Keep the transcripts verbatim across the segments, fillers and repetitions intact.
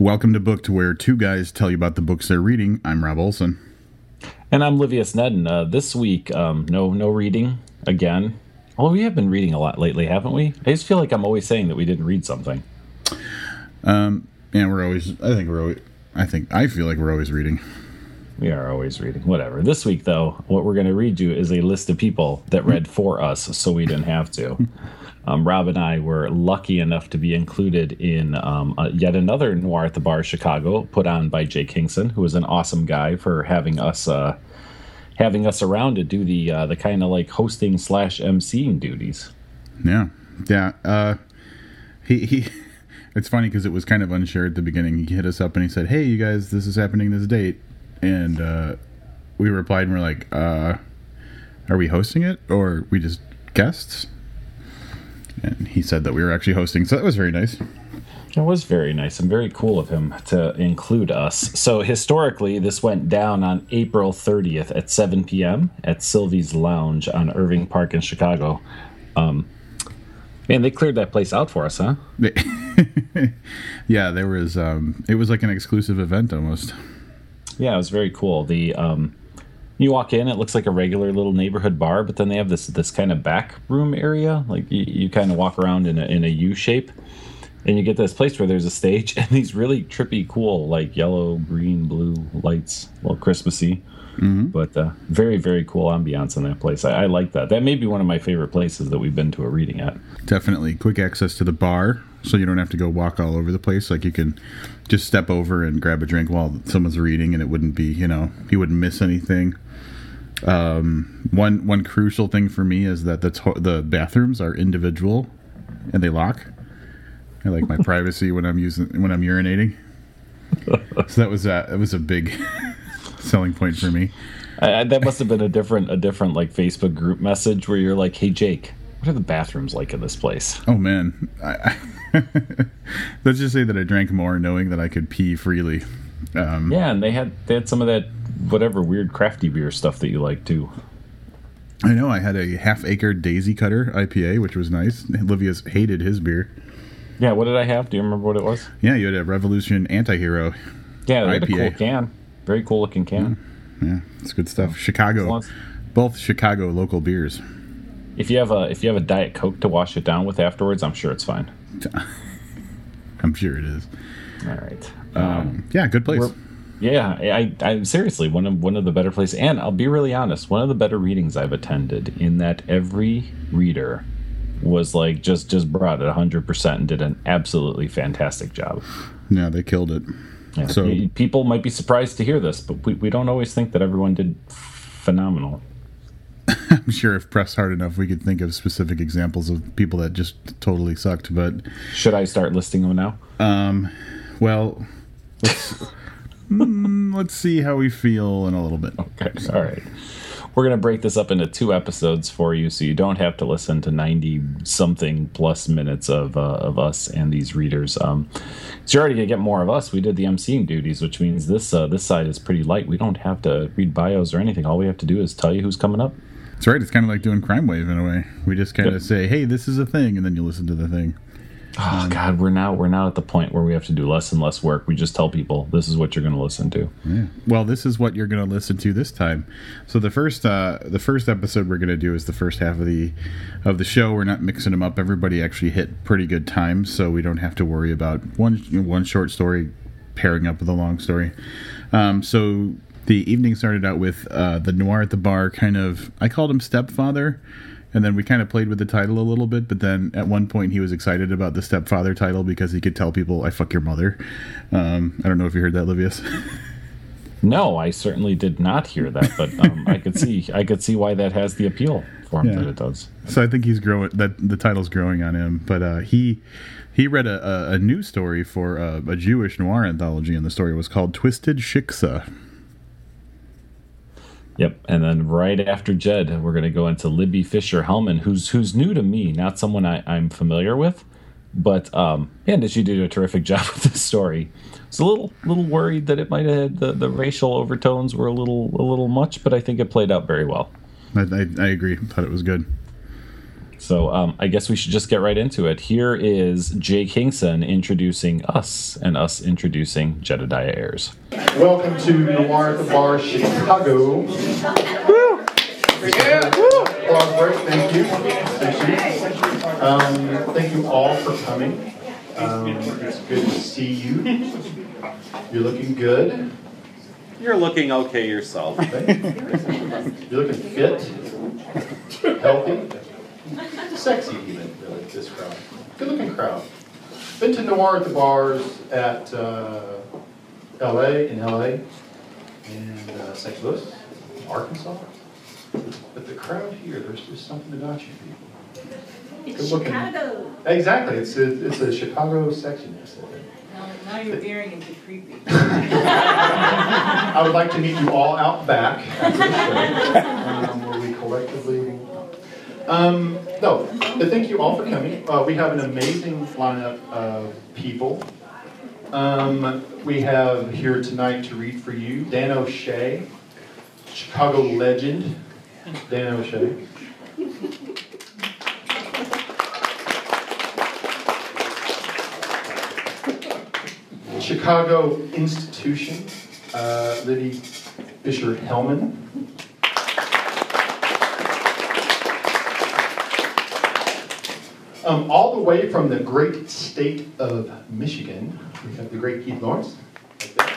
Welcome to Booked, where two guys tell you about the books they're reading. I'm Rob Olson. And I'm Livia Snedden. Uh, this week, um, no no reading again. Although we have been reading a lot lately, haven't we? I just feel like I'm always saying that we didn't read something. Um, yeah, we're always, I think we're always, I think, I feel like we're always reading. We are always reading. Whatever. This week, though, what we're going to read you is a list of people that read for us, so we didn't have to. Um, Rob and I were lucky enough to be included in um, uh, yet another Noir at the Bar Chicago, put on by Jay Kingston, who is an awesome guy for having us uh, having us around to do the uh, the kind of like hosting slash emceeing duties. Yeah, yeah. Uh, he he. It's funny because it was kind of unsure at the beginning. He hit us up and he said, "Hey, you guys, this is happening this date." And uh, we replied and we're like, uh, are we hosting it or are we just guests? And he said that we were actually hosting. So that was very nice. It was very nice and very cool of him to include us. So historically, this went down on April thirtieth at seven p.m. at Sylvie's Lounge on Irving Park in Chicago. Um, man, they cleared that place out for us, huh? Yeah, there was. Um, it was like an exclusive event almost. Yeah, it was very cool. The um, you walk in, it looks like a regular little neighborhood bar, but then they have this this kind of back room area. Like you, you kind of walk around in a in a U shape, and you get this place where there's a stage and these really trippy, cool, like yellow, green, blue lights, a little Christmassy. Mm-hmm. But uh, very, very cool ambiance in that place. I, I like that. That may be one of my favorite places that we've been to a reading at. Definitely. Quick access to the bar, so you don't have to go walk all over the place. Like, you can just step over and grab a drink while someone's reading, and it wouldn't be, you know, you wouldn't miss anything. Um, one one crucial thing for me is that the to- the bathrooms are individual, and they lock. I like my privacy when I'm using when I'm urinating. So that was uh, that was a big selling point for me. I, I, that must have been a different a different like Facebook group message where you're like, "Hey, Jake, what are the bathrooms like in this place?" Oh man. I, I let's just say that I drank more knowing that I could pee freely. Um, yeah, and they had they had some of that whatever weird crafty beer stuff that you like too. I know. I had a Half Acre Daisy Cutter I P A, which was nice. Livia's hated his beer. Yeah, what did I have? Do you remember what it was? Yeah, you had a Revolution Antihero yeah, I P A. Yeah, a cool can. Very cool looking can. Yeah, yeah, it's good stuff. Chicago. Both Chicago local beers. If you have a if you have a Diet Coke to wash it down with afterwards, I'm sure it's fine. I'm sure it is. All right. Um, um, yeah, good place. Yeah, I, I seriously one of one of the better places, and I'll be really honest, one of the better readings I've attended. In that every reader was like just just brought it one hundred percent and did an absolutely fantastic job. Yeah, they killed it. Yeah, so people might be surprised to hear this, but we we don't always think that everyone did phenomenal. I'm sure if pressed hard enough, we could think of specific examples of people that just totally sucked. But should I start listing them now? Um, well, let's, mm, let's see how we feel in a little bit. Okay, so. All right. We're going to break this up into two episodes for you, so you don't have to listen to ninety-something plus minutes of uh, of us and these readers. Um, so you're already going to get more of us. We did the emceeing duties, which means this uh, this side is pretty light. We don't have to read bios or anything. All we have to do is tell you who's coming up. That's right. It's kind of like doing Crime Wave in a way. We just kind of yep. say, "Hey, this is a thing," and then you listen to the thing. Oh um, God, we're now we're now at the point where we have to do less and less work. We just tell people this is what you're going to listen to. Yeah. Well, this is what you're going to listen to this time. So the first uh, the first episode we're going to do is the first half of the of the show. We're not mixing them up. Everybody actually hit pretty good times, so we don't have to worry about one one short story pairing up with a long story. Um, so. The evening started out with uh, the Noir at the Bar kind of, I called him Stepfather, and then we kind of played with the title a little bit, but then at one point he was excited about the Stepfather title because he could tell people, "I fuck your mother." Um, I don't know if you heard that, Livius. No, I certainly did not hear that, but um, I could see I could see why that has the appeal for him yeah. that it does. So I think he's growing, that the title's growing on him, but uh, he... He read a, a, a new story for a, a Jewish Noir anthology, and the story was called Twisted Shiksa. Yep, and then right after Jed, we're going to go into Libby Fischer Hellmann, who's who's new to me, not someone I, I'm familiar with, but um, and she did a terrific job with this story. I was a little little worried that it might have had the, the racial overtones were a little a little much, but I think it played out very well. I I, I agree. I thought it was good. So um, I guess we should just get right into it. Here is Jay Kingston introducing us and us introducing Jedediah Ayres. Welcome to Noir at the Bar, Chicago. Woo! Yeah! Woo! Applause break. Thank you. Thank you. Um, thank you all for coming. Um, it's good to see you. You're looking good. You're looking okay yourself. You're looking fit, healthy, sexy even, really, this crowd. Good-looking crowd. Been to Noir at the Bars at uh, L A, in L A, and uh, Saint Louis, Arkansas. But the crowd here, there's just something about you people. It's good-looking. Chicago. Exactly. It's a, it's a Chicago sexiness. Now you're veering into creepy. I would like to meet you all out back at this show, um, where we collectively... Um, no, but thank you all for coming. Uh, we have an amazing lineup of people. Um, we have here tonight to read for you Dan O'Shea, Chicago legend, Dan O'Shea. Chicago institution, uh, Libby Fischer Hellmann. Um, all the way from the great state of Michigan, we have the great Keith Lawrence. I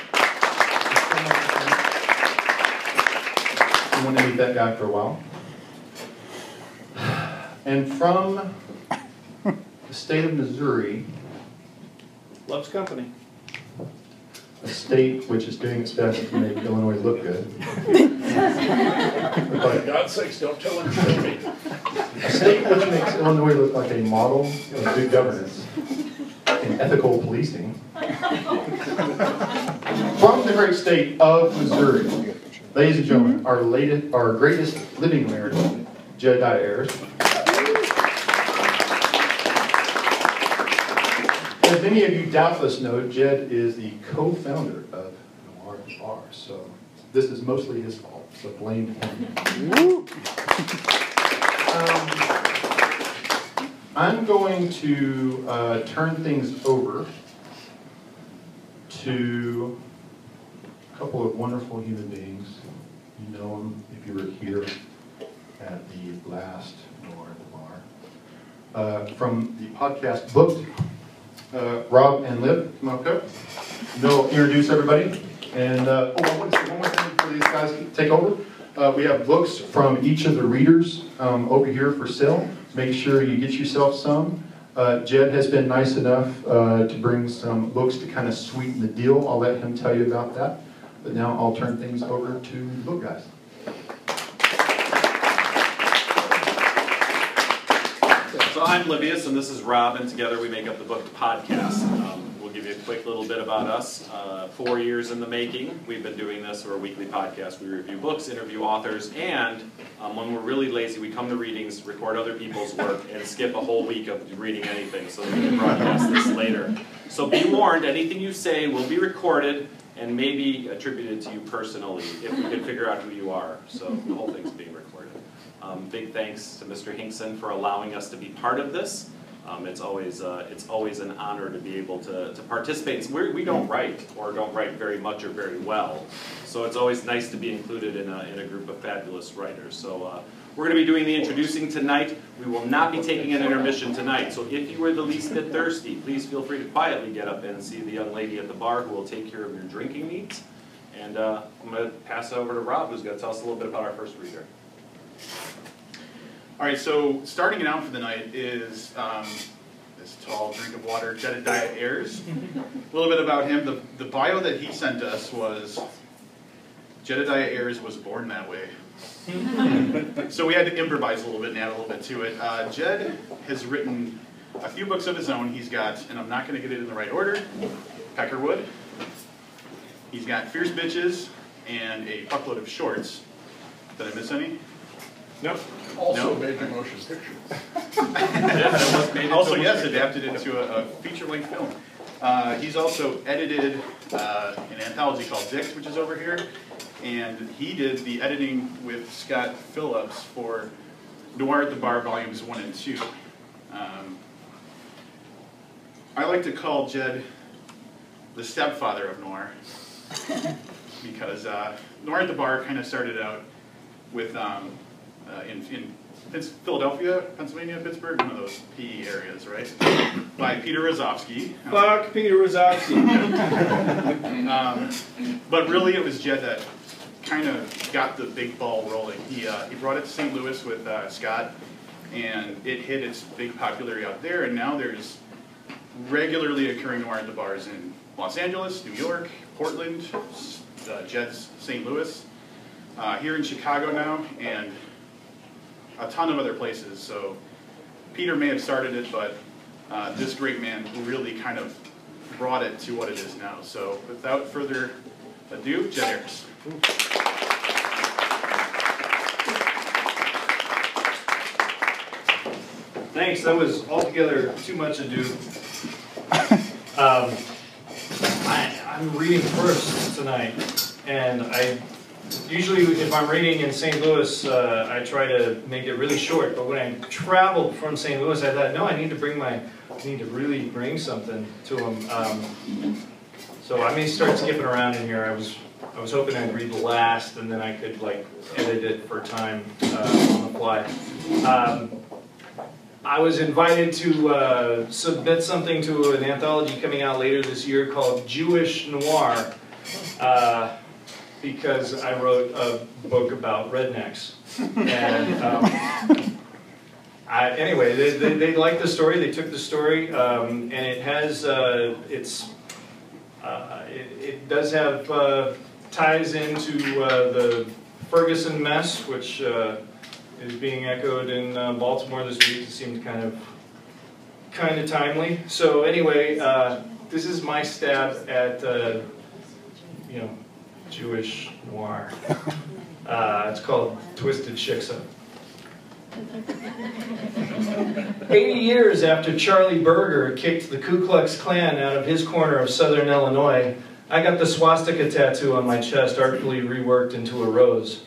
want to meet that guy for a while. And from the state of Missouri, loves company. A state which is doing its best to make Illinois look good. For God's sakes, don't tell him to me. A state which makes Illinois look like a model of good governance and ethical policing. From the great state of Missouri, ladies and gentlemen, our latest, our greatest living miracle, Jedediah Ayres. As many of you doubtless know, Jed is the co-founder of Noir at the Bar, so this is mostly his fault, so blame him. um, I'm going to uh, turn things over to a couple of wonderful human beings. You know them if you were here at the last Noir at the Bar. Uh, from the podcast Booked. Uh, Rob and Lib, come up here. They'll introduce everybody. And uh, oh, I want to say one more thing before these guys can take over. Uh, we have books from each of the readers um, over here for sale. Make sure you get yourself some. Uh, Jed has been nice enough uh, to bring some books to kind of sweeten the deal. I'll let him tell you about that. But now I'll turn things over to the book guys. So I'm Livius, and this is Rob, and together we make up the Booked podcast. Um, we'll give you a quick little bit about us. Uh, four years in the making, we've been doing this. We're a weekly podcast. We review books, interview authors, and um, when we're really lazy, we come to readings, record other people's work, and skip a whole week of reading anything so that we can broadcast this later. So be warned, anything you say will be recorded and maybe attributed to you personally if we can figure out who you are. So the whole thing's being recorded. Um, big thanks to Mister Hinkson for allowing us to be part of this. Um, it's always uh, it's always an honor to be able to, to participate. We're, we don't write, or don't write very much or very well, so it's always nice to be included in a, in a group of fabulous writers. So uh, we're going to be doing the introducing tonight. We will not be taking an intermission tonight, so if you are the least bit thirsty, please feel free to quietly get up and see the young lady at the bar who will take care of your drinking needs. And uh, I'm going to pass it over to Rob, who's going to tell us a little bit about our first reader. All right, so starting it out for the night is um, this tall drink of water, Jedediah Ayres. A little bit about him. The, the bio that he sent us was, Jedediah Ayres was born that way. So we had to improvise a little bit and add a little bit to it. Uh, Jed has written a few books of his own. He's got, and I'm not going to get it in the right order, Peckerwood. He's got Fierce Bitches and a buckload of shorts. Did I miss any? Nope. Also no. Made the motion picture. Yes, also, yes, adapted into a, a feature-length film. Uh, he's also edited uh, an anthology called Dicks, which is over here, and he did the editing with Scott Phillips for Noir at the Bar Volumes one and two. Um, I like to call Jed the stepfather of noir, because uh, Noir at the Bar kind of started out with, um, uh, in, in Philadelphia, Pennsylvania, Pittsburgh, one of those P E areas, right? By Peter Rozovsky. Fuck Peter Rozovsky. um, but really it was Jed that kind of got the big ball rolling. He, uh, he brought it to Saint Louis with uh, Scott, and it hit its big popularity out there, and now there's regularly occurring noir at the bars in Los Angeles, New York, Portland, uh, Jed's Saint Louis, uh, here in Chicago now, and a ton of other places. So Peter may have started it, but uh, this great man really kind of brought it to what it is now. So without further ado, Jed Ayres. Thanks, that was altogether too much ado. Um, I, I'm reading first tonight, and I usually, if I'm reading in Saint Louis, uh, I try to make it really short. But when I traveled from Saint Louis, I thought, no, I need to bring my, I need to really bring something to them. Um, so I may start skipping around in here. I was. I was hoping I'd read the last, and then I could like edit it for time uh, on the fly. Um, I was invited to uh, submit something to an anthology coming out later this year called Jewish Noir, uh, because I wrote a book about rednecks. And um, I, anyway, they, they, they liked the story. They took the story, um, and it has uh, it's uh, it, it does have. Uh, ties into uh, the Ferguson mess, which uh, is being echoed in uh, Baltimore this week. It seemed kind of kind of timely. So anyway, uh, this is my stab at uh, you know, Jewish noir. Uh, it's called Twisted Shiksa. Eighty years after Charlie Berger kicked the Ku Klux Klan out of his corner of southern Illinois, I got the swastika tattoo on my chest artfully reworked into a rose,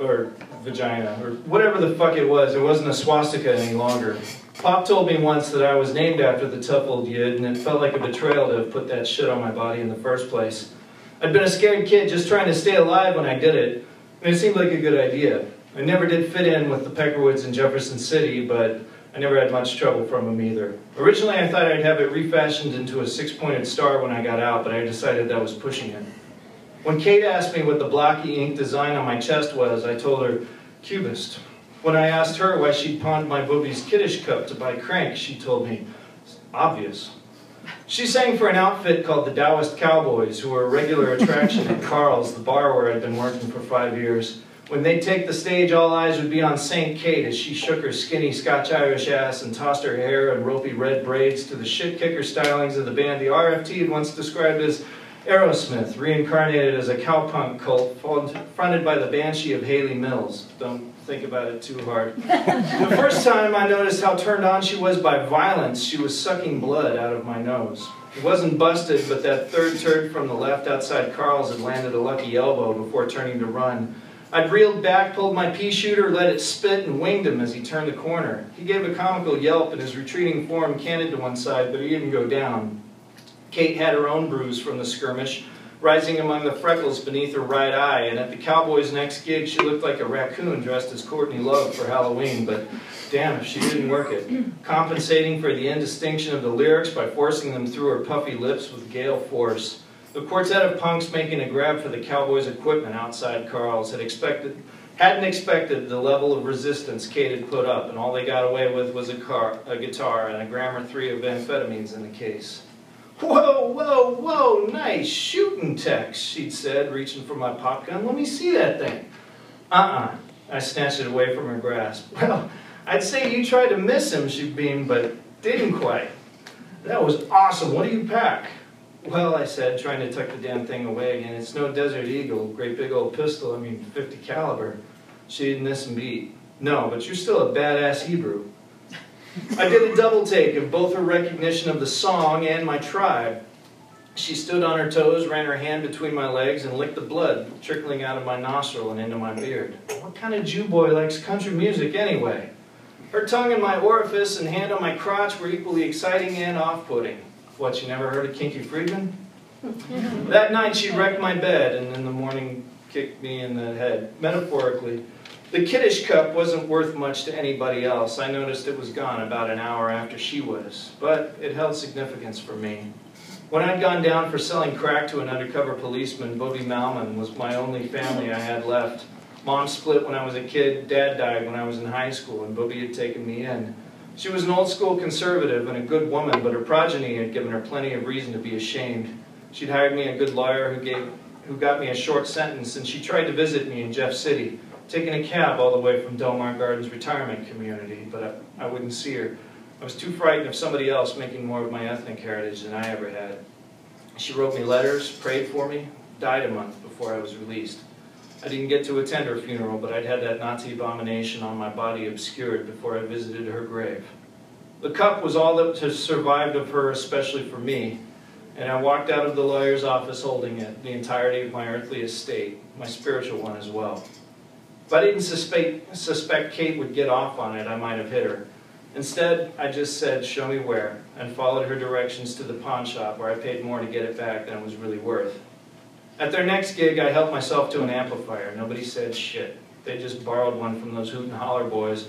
or vagina, or whatever the fuck it was. It wasn't a swastika any longer. Pop told me once that I was named after the tough-old Yid, and it felt like a betrayal to have put that shit on my body in the first place. I'd been a scared kid just trying to stay alive when I did it, and it seemed like a good idea. I never did fit in with the Peckerwoods in Jefferson City, but I never had much trouble from him either. Originally, I thought I'd have it refashioned into a six-pointed star when I got out, but I decided that was pushing it. When Kate asked me what the blocky ink design on my chest was, I told her, Cubist. When I asked her why she'd pawned my Booby's Kiddish cup to buy Crank, she told me, it's obvious. She sang for an outfit called the Taoist Cowboys, who were a regular attraction at Carl's, the bar where I'd been working for five years. When they'd take the stage, all eyes would be on Saint Kate as she shook her skinny Scotch-Irish ass and tossed her hair and ropey red braids to the shit-kicker stylings of the band the R F T had once described as Aerosmith, reincarnated as a cowpunk cult fronted by the banshee of Haley Mills. Don't think about it too hard. The first time I noticed how turned on she was by violence, she was sucking blood out of my nose. It wasn't busted, but that third turd from the left outside Carl's had landed a lucky elbow before turning to run. I'd reeled back, pulled my pea shooter, let it spit, and winged him as he turned the corner. He gave a comical yelp, and his retreating form canted to one side, but he didn't go down. Kate had her own bruise from the skirmish, rising among the freckles beneath her right eye, and at the Cowboys' next gig, she looked like a raccoon dressed as Courtney Love for Halloween, but damn if she didn't work it, compensating for the indistinction of the lyrics by forcing them through her puffy lips with gale force. The quartet of punks making a grab for the Cowboys' equipment outside Carl's had expected, hadn't expected the level of resistance Kate had put up, and all they got away with was a, car, a guitar and a grammar three of amphetamines in the case. Whoa, whoa, whoa, nice shooting, Tex, she'd said, reaching for my pop gun. Let me see that thing. Uh-uh, I snatched it away from her grasp. Well, I'd say you tried to miss him, she beamed, but didn't quite. That was awesome. What do you pack? Well, I said, trying to tuck the damn thing away again. It's no Desert Eagle, great big old pistol, I mean, fifty caliber. She didn't miss and beat. No, but you're still a badass Hebrew. I did a double take of both her recognition of the song and my tribe. She stood on her toes, ran her hand between my legs, and licked the blood trickling out of my nostril and into my beard. What kind of Jew boy likes country music anyway? Her tongue in my orifice and hand on my crotch were equally exciting and off-putting. What, you never heard of Kinky Friedman? That night she wrecked my bed and in the morning kicked me in the head, metaphorically. The kiddish cup wasn't worth much to anybody else. I noticed it was gone about an hour after she was, but it held significance for me. When I'd gone down for selling crack to an undercover policeman, Bodie Malman was my only family I had left. Mom split when I was a kid, Dad died when I was in high school, and Bobby had taken me in. She was an old school conservative and a good woman, but her progeny had given her plenty of reason to be ashamed. She'd hired me a good lawyer who, gave, who got me a short sentence, and she tried to visit me in Jeff City, taking a cab all the way from Del Mar Gardens retirement community, but I, I wouldn't see her. I was too frightened of somebody else making more of my ethnic heritage than I ever had. She wrote me letters, prayed for me, died a month before I was released. I didn't get to attend her funeral, but I'd had that Nazi abomination on my body obscured before I visited her grave. The cup was all that had survived of her, especially for me, and I walked out of the lawyer's office holding it, the entirety of my earthly estate, my spiritual one as well. If I didn't suspect, suspect Kate would get off on it, I might have hit her. Instead, I just said, "Show me where," and followed her directions to the pawn shop, where I paid more to get it back than it was really worth. At their next gig, I helped myself to an amplifier. Nobody said shit. They just borrowed one from those hoot and holler boys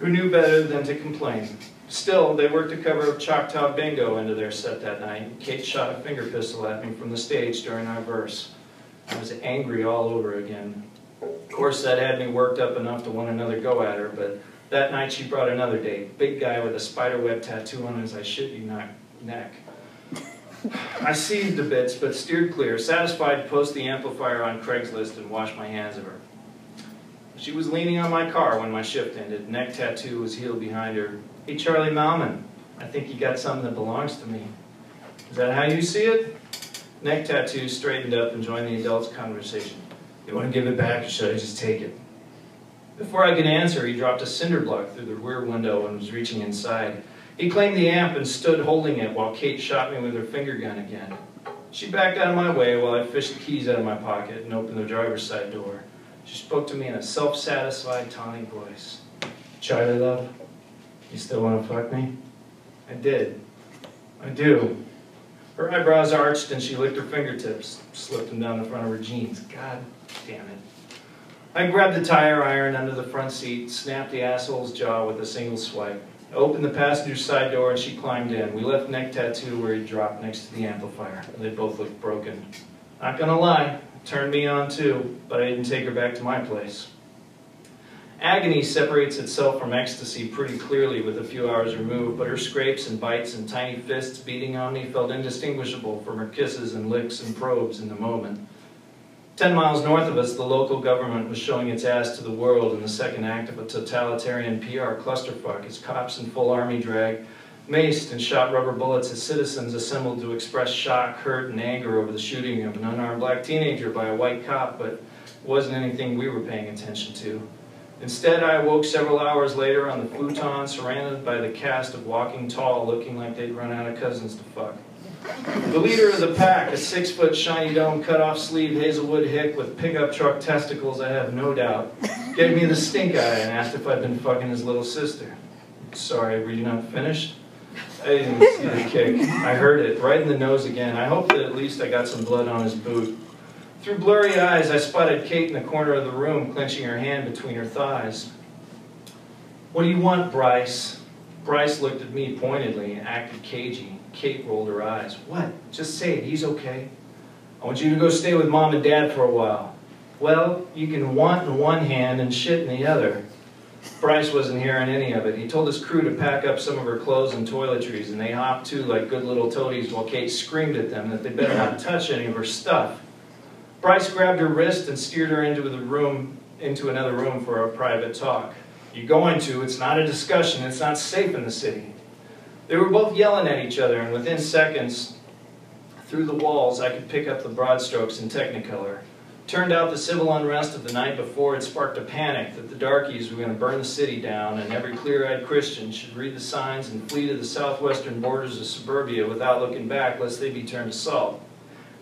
who knew better than to complain. Still, they worked a cover of Choctaw Bingo into their set that night. Kate shot a finger pistol at me from the stage during our verse. I was angry all over again. Of course, that had me worked up enough to want another go at her, but that night she brought another date. Big guy with a spiderweb tattoo on his I shit you not neck. I seized a bit, but steered clear, satisfied, post the amplifier on Craigslist and washed my hands of her. She was leaning on my car when my shift ended. Neck tattoo was healed behind her. "Hey, Charlie Malman, I think you got something that belongs to me. Is that how you see it?" Neck tattoo straightened up and joined the adults' conversation. "You want to give it back or should I just take it?" Before I could answer, he dropped a cinder block through the rear window and was reaching inside. He claimed the amp and stood holding it while Kate shot me with her finger gun again. She backed out of my way while I fished the keys out of my pocket and opened the driver's side door. She spoke to me in a self-satisfied, tawny voice. "Charlie, love, you still want to fuck me?" I did. I do. Her eyebrows arched and she licked her fingertips, slipped them down the front of her jeans. God damn it. I grabbed the tire iron under the front seat, snapped the asshole's jaw with a single swipe. I opened the passenger side door and she climbed in. We left Neck Tattoo where he dropped next to the amplifier. They both looked broken. Not gonna lie, it turned me on too, but I didn't take her back to my place. Agony separates itself from ecstasy pretty clearly with a few hours removed, but her scrapes and bites and tiny fists beating on me felt indistinguishable from her kisses and licks and probes in the moment. Ten miles north of us, the local government was showing its ass to the world in the second act of a totalitarian P R clusterfuck as cops in full army drag maced and shot rubber bullets at citizens assembled to express shock, hurt, and anger over the shooting of an unarmed black teenager by a white cop, but it wasn't anything we were paying attention to. Instead, I awoke several hours later on the futon, surrounded by the cast of Walking Tall, looking like they'd run out of cousins to fuck. The leader of the pack, a six-foot, shiny dome, cut-off sleeve, hazelwood hick with pickup truck testicles, I have no doubt, gave me the stink eye and asked if I'd been fucking his little sister. "Sorry, were you not finished?" I didn't see the kick. I heard it, right in the nose again. I hope that at least I got some blood on his boot. Through blurry eyes, I spotted Kate in the corner of the room, clenching her hand between her thighs. "What do you want, Bryce?" Bryce looked at me pointedly and acted cagey. Kate rolled her eyes. "What? Just say it. He's okay. I want you to go stay with Mom and Dad for a while." "Well, you can want in one hand and shit in the other." Bryce wasn't hearing any of it. He told his crew to pack up some of her clothes and toiletries, and they hopped to like good little toadies while Kate screamed at them that they better not touch any of her stuff. Bryce grabbed her wrist and steered her into the room, into another room for a private talk. "You're going to. It's not a discussion. It's not safe in the city." They were both yelling at each other, and within seconds, through the walls, I could pick up the broad strokes in Technicolor. Turned out the civil unrest of the night before had sparked a panic that the darkies were going to burn the city down, and every clear-eyed Christian should read the signs and flee to the southwestern borders of suburbia without looking back, lest they be turned to salt.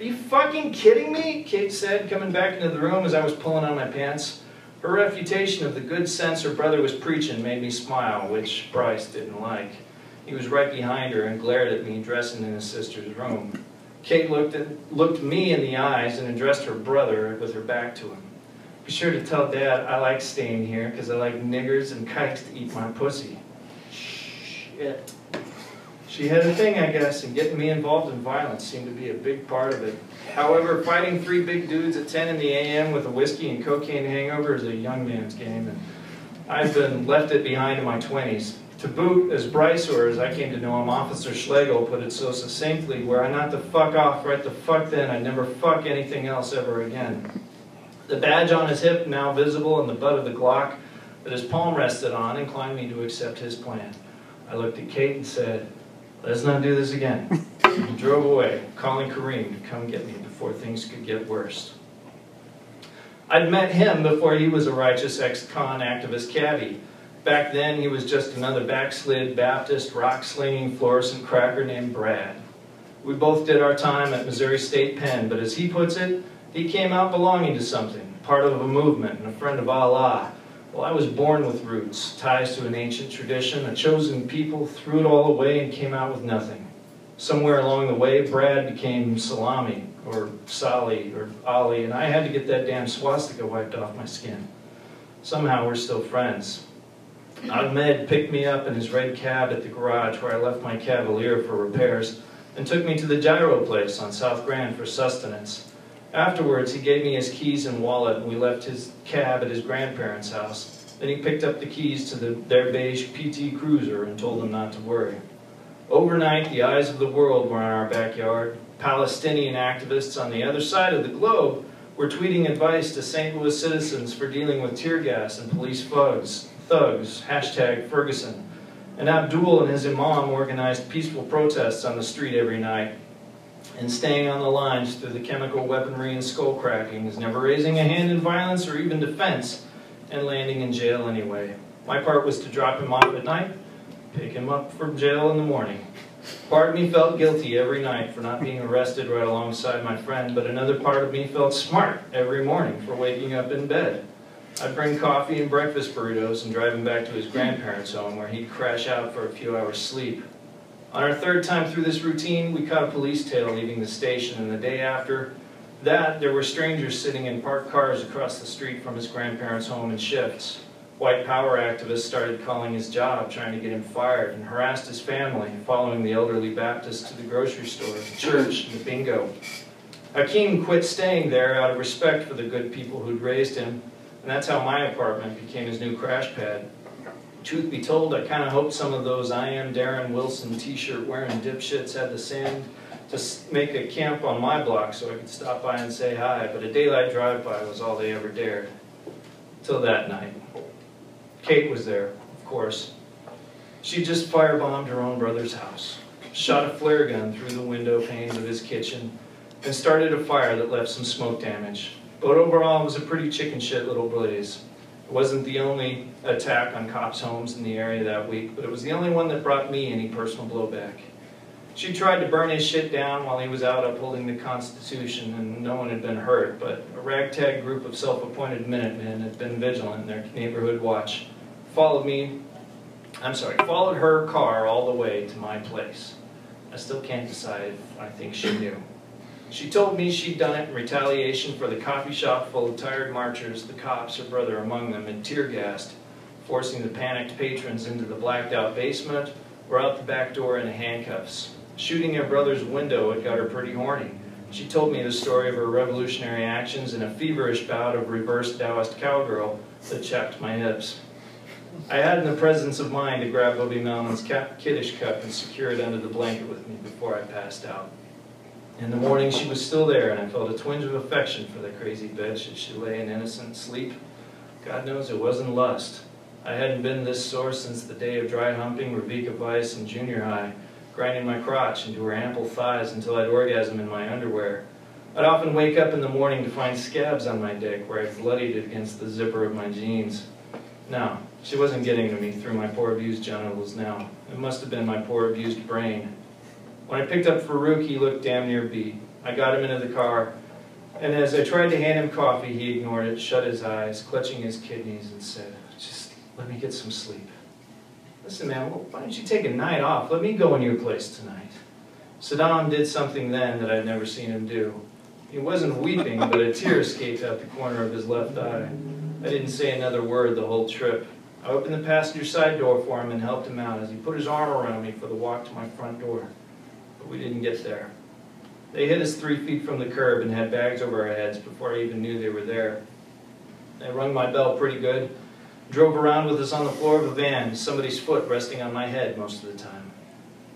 "Are you fucking kidding me?" Kate said, coming back into the room as I was pulling on my pants. Her refutation of the good sense her brother was preaching made me smile, which Bryce didn't like. He was right behind her and glared at me, dressing in his sister's room. Kate looked, at, looked me in the eyes and addressed her brother with her back to him. Be sure to tell Dad I like staying here because I like niggers and kikes to eat my pussy. Shit. She had a thing, I guess, and getting me involved in violence seemed to be a big part of it. However, fighting three big dudes at ten in the A M with a whiskey and cocaine hangover is a young man's game, and I've been left it behind in my twenties. To boot, as Bryce, or as I came to know him, Officer Schlegel put it so succinctly, were I not to fuck off right the fuck then, I'd never fuck anything else ever again. The badge on his hip, now visible in the butt of the Glock that his palm rested on, inclined me to accept his plan. I looked at Kate and said, let's not do this again. He drove away, calling Kareem to come get me before things could get worse. I'd met him before he was a righteous ex-con activist cabbie. Back then, he was just another backslid Baptist, rock-slinging, fluorescent cracker named Brad. We both did our time at Missouri State Penn, but as he puts it, he came out belonging to something, part of a movement, and a friend of Allah. Well, I was born with roots, ties to an ancient tradition, a chosen people, threw it all away and came out with nothing. Somewhere along the way, Brad became Salami, or Sally, or Ali, and I had to get that damn swastika wiped off my skin. Somehow we're still friends. Ahmed picked me up in his red cab at the garage where I left my Cavalier for repairs and took me to the gyro place on South Grand for sustenance. Afterwards, he gave me his keys and wallet, and we left his cab at his grandparents' house. Then he picked up the keys to the, their beige P T Cruiser and told them not to worry. Overnight, the eyes of the world were in our backyard. Palestinian activists on the other side of the globe were tweeting advice to Saint Louis citizens for dealing with tear gas and police thugs, thugs, hashtag Ferguson. And Abdul and his imam organized peaceful protests on the street every night, and staying on the lines through the chemical weaponry and skull crackings, never raising a hand in violence or even defense, and landing in jail anyway. My part was to drop him off at night, pick him up from jail in the morning. Part of me felt guilty every night for not being arrested right alongside my friend, but another part of me felt smart every morning for waking up in bed. I'd bring coffee and breakfast burritos and drive him back to his grandparents' home where he'd crash out for a few hours' sleep. On our third time through this routine, we caught a police tail leaving the station, and the day after that, there were strangers sitting in parked cars across the street from his grandparents' home in shifts. White power activists started calling his job, trying to get him fired, and harassed his family, following the elderly Baptist to the grocery store, the church, and the bingo. Hakeem quit staying there out of respect for the good people who'd raised him, and that's how my apartment became his new crash pad. Truth be told, I kind of hoped some of those I Am Darren Wilson t-shirt wearing dipshits had the sand to make a camp on my block so I could stop by and say hi, but a daylight drive-by was all they ever dared. Till that night. Kate was there, of course. She just firebombed her own brother's house, shot a flare gun through the window panes of his kitchen, and started a fire that left some smoke damage. But overall, it was a pretty chicken shit little blaze. It wasn't the only attack on cops' homes in the area that week, but it was the only one that brought me any personal blowback. She tried to burn his shit down while he was out upholding the Constitution, and no one had been hurt, but a ragtag group of self-appointed Minutemen had been vigilant in their neighborhood watch, followed me, I'm sorry, followed her car all the way to my place. I still can't decide if I think she knew. She told me she'd done it in retaliation for the coffee shop full of tired marchers, the cops, her brother among them, and tear-gassed, forcing the panicked patrons into the blacked-out basement or out the back door in handcuffs. Shooting her brother's window had got her pretty horny. She told me the story of her revolutionary actions in a feverish bout of reverse Taoist cowgirl that chapped my hips. I hadn't the presence of mind to grab Bobby Mellon's kiddish cup and secure it under the blanket with me before I passed out. In the morning, she was still there, and I felt a twinge of affection for the crazy bitch as she lay in innocent sleep. God knows it wasn't lust. I hadn't been this sore since the day of dry humping Rebecca Weiss in junior high, grinding my crotch into her ample thighs until I'd orgasm in my underwear. I'd often wake up in the morning to find scabs on my dick where I'd bloodied it against the zipper of my jeans. No, she wasn't getting to me through my poor abused genitals now. It must have been my poor abused brain. When I picked up Farouk, he looked damn near beat. I got him into the car, And as I tried to hand him coffee, he ignored it, shut his eyes, clutching his kidneys, and said, "Just let me get some sleep." "Listen, man, why don't you take a night off? Let me go in your place tonight." Saddam did something then that I'd never seen him do. He wasn't weeping, but a tear escaped out the corner of his left eye. I didn't say another word the whole trip. I opened the passenger side door for him and helped him out as he put his arm around me for the walk to my front door. But we didn't get there. They hid us three feet from the curb and had bags over our heads before I even knew they were there. They rung my bell pretty good, drove around with us on the floor of a van, somebody's foot resting on my head most of the time.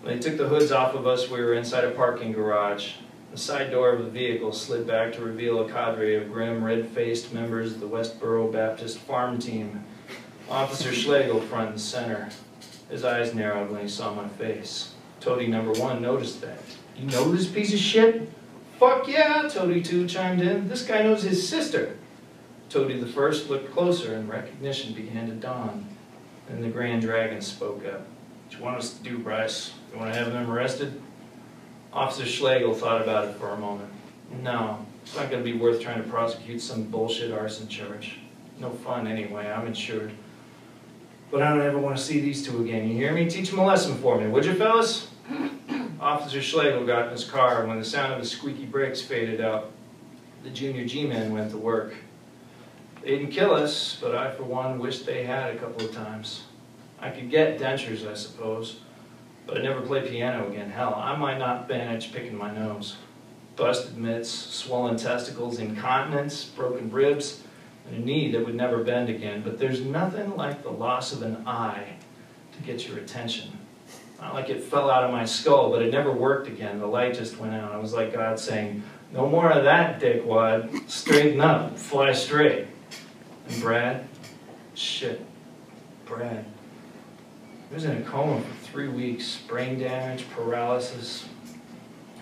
When they took the hoods off of us, we were inside a parking garage. The side door of the vehicle slid back to reveal a cadre of grim, red-faced members of the Westboro Baptist Farm Team. Officer Schlegel front and center. His eyes narrowed when he saw my face. Toady number one noticed that. "You know this piece of shit?" "Fuck yeah," Toady two chimed in. "This guy knows his sister." Toady the first looked closer and recognition began to dawn. Then the Grand Dragon spoke up. "What you want us to do, Bryce? You want to have them arrested?" Officer Schlegel thought about it for a moment. "No, it's not going to be worth trying to prosecute some bullshit arson charge. No fun anyway, I'm insured. But I don't ever want to see these two again, you hear me? Teach them a lesson for me, would you, fellas?" Officer Schlegel got in his car, and when the sound of his squeaky brakes faded out, the junior G-men went to work. They didn't kill us, but I, for one, wished they had a couple of times. I could get dentures, I suppose. But I'd never play piano again. Hell, I might not bandage picking my nose. Busted mitts, swollen testicles, incontinence, broken ribs, and a knee that would never bend again. But there's nothing like the loss of an eye to get your attention. Not like it fell out of my skull, but it never worked again. The light just went out. I was like God saying, "No more of that, dickwad. Straighten up. Fly straight." And Brad? Shit. Brad. He was in a coma for three weeks, brain damage, paralysis.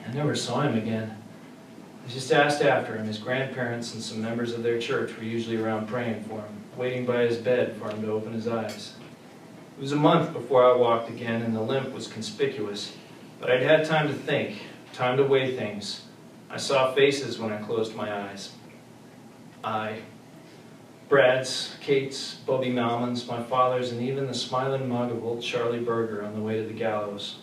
I never saw him again. I just asked after him. His grandparents and some members of their church were usually around praying for him, waiting by his bed for him to open his eyes. It was a month before I walked again, and the limp was conspicuous. But I'd had time to think, time to weigh things. I saw faces when I closed my eyes. I... Brad's, Kate's, Bobby Malman's, my father's, and even the smiling mug of old Charlie Berger on the way to the gallows.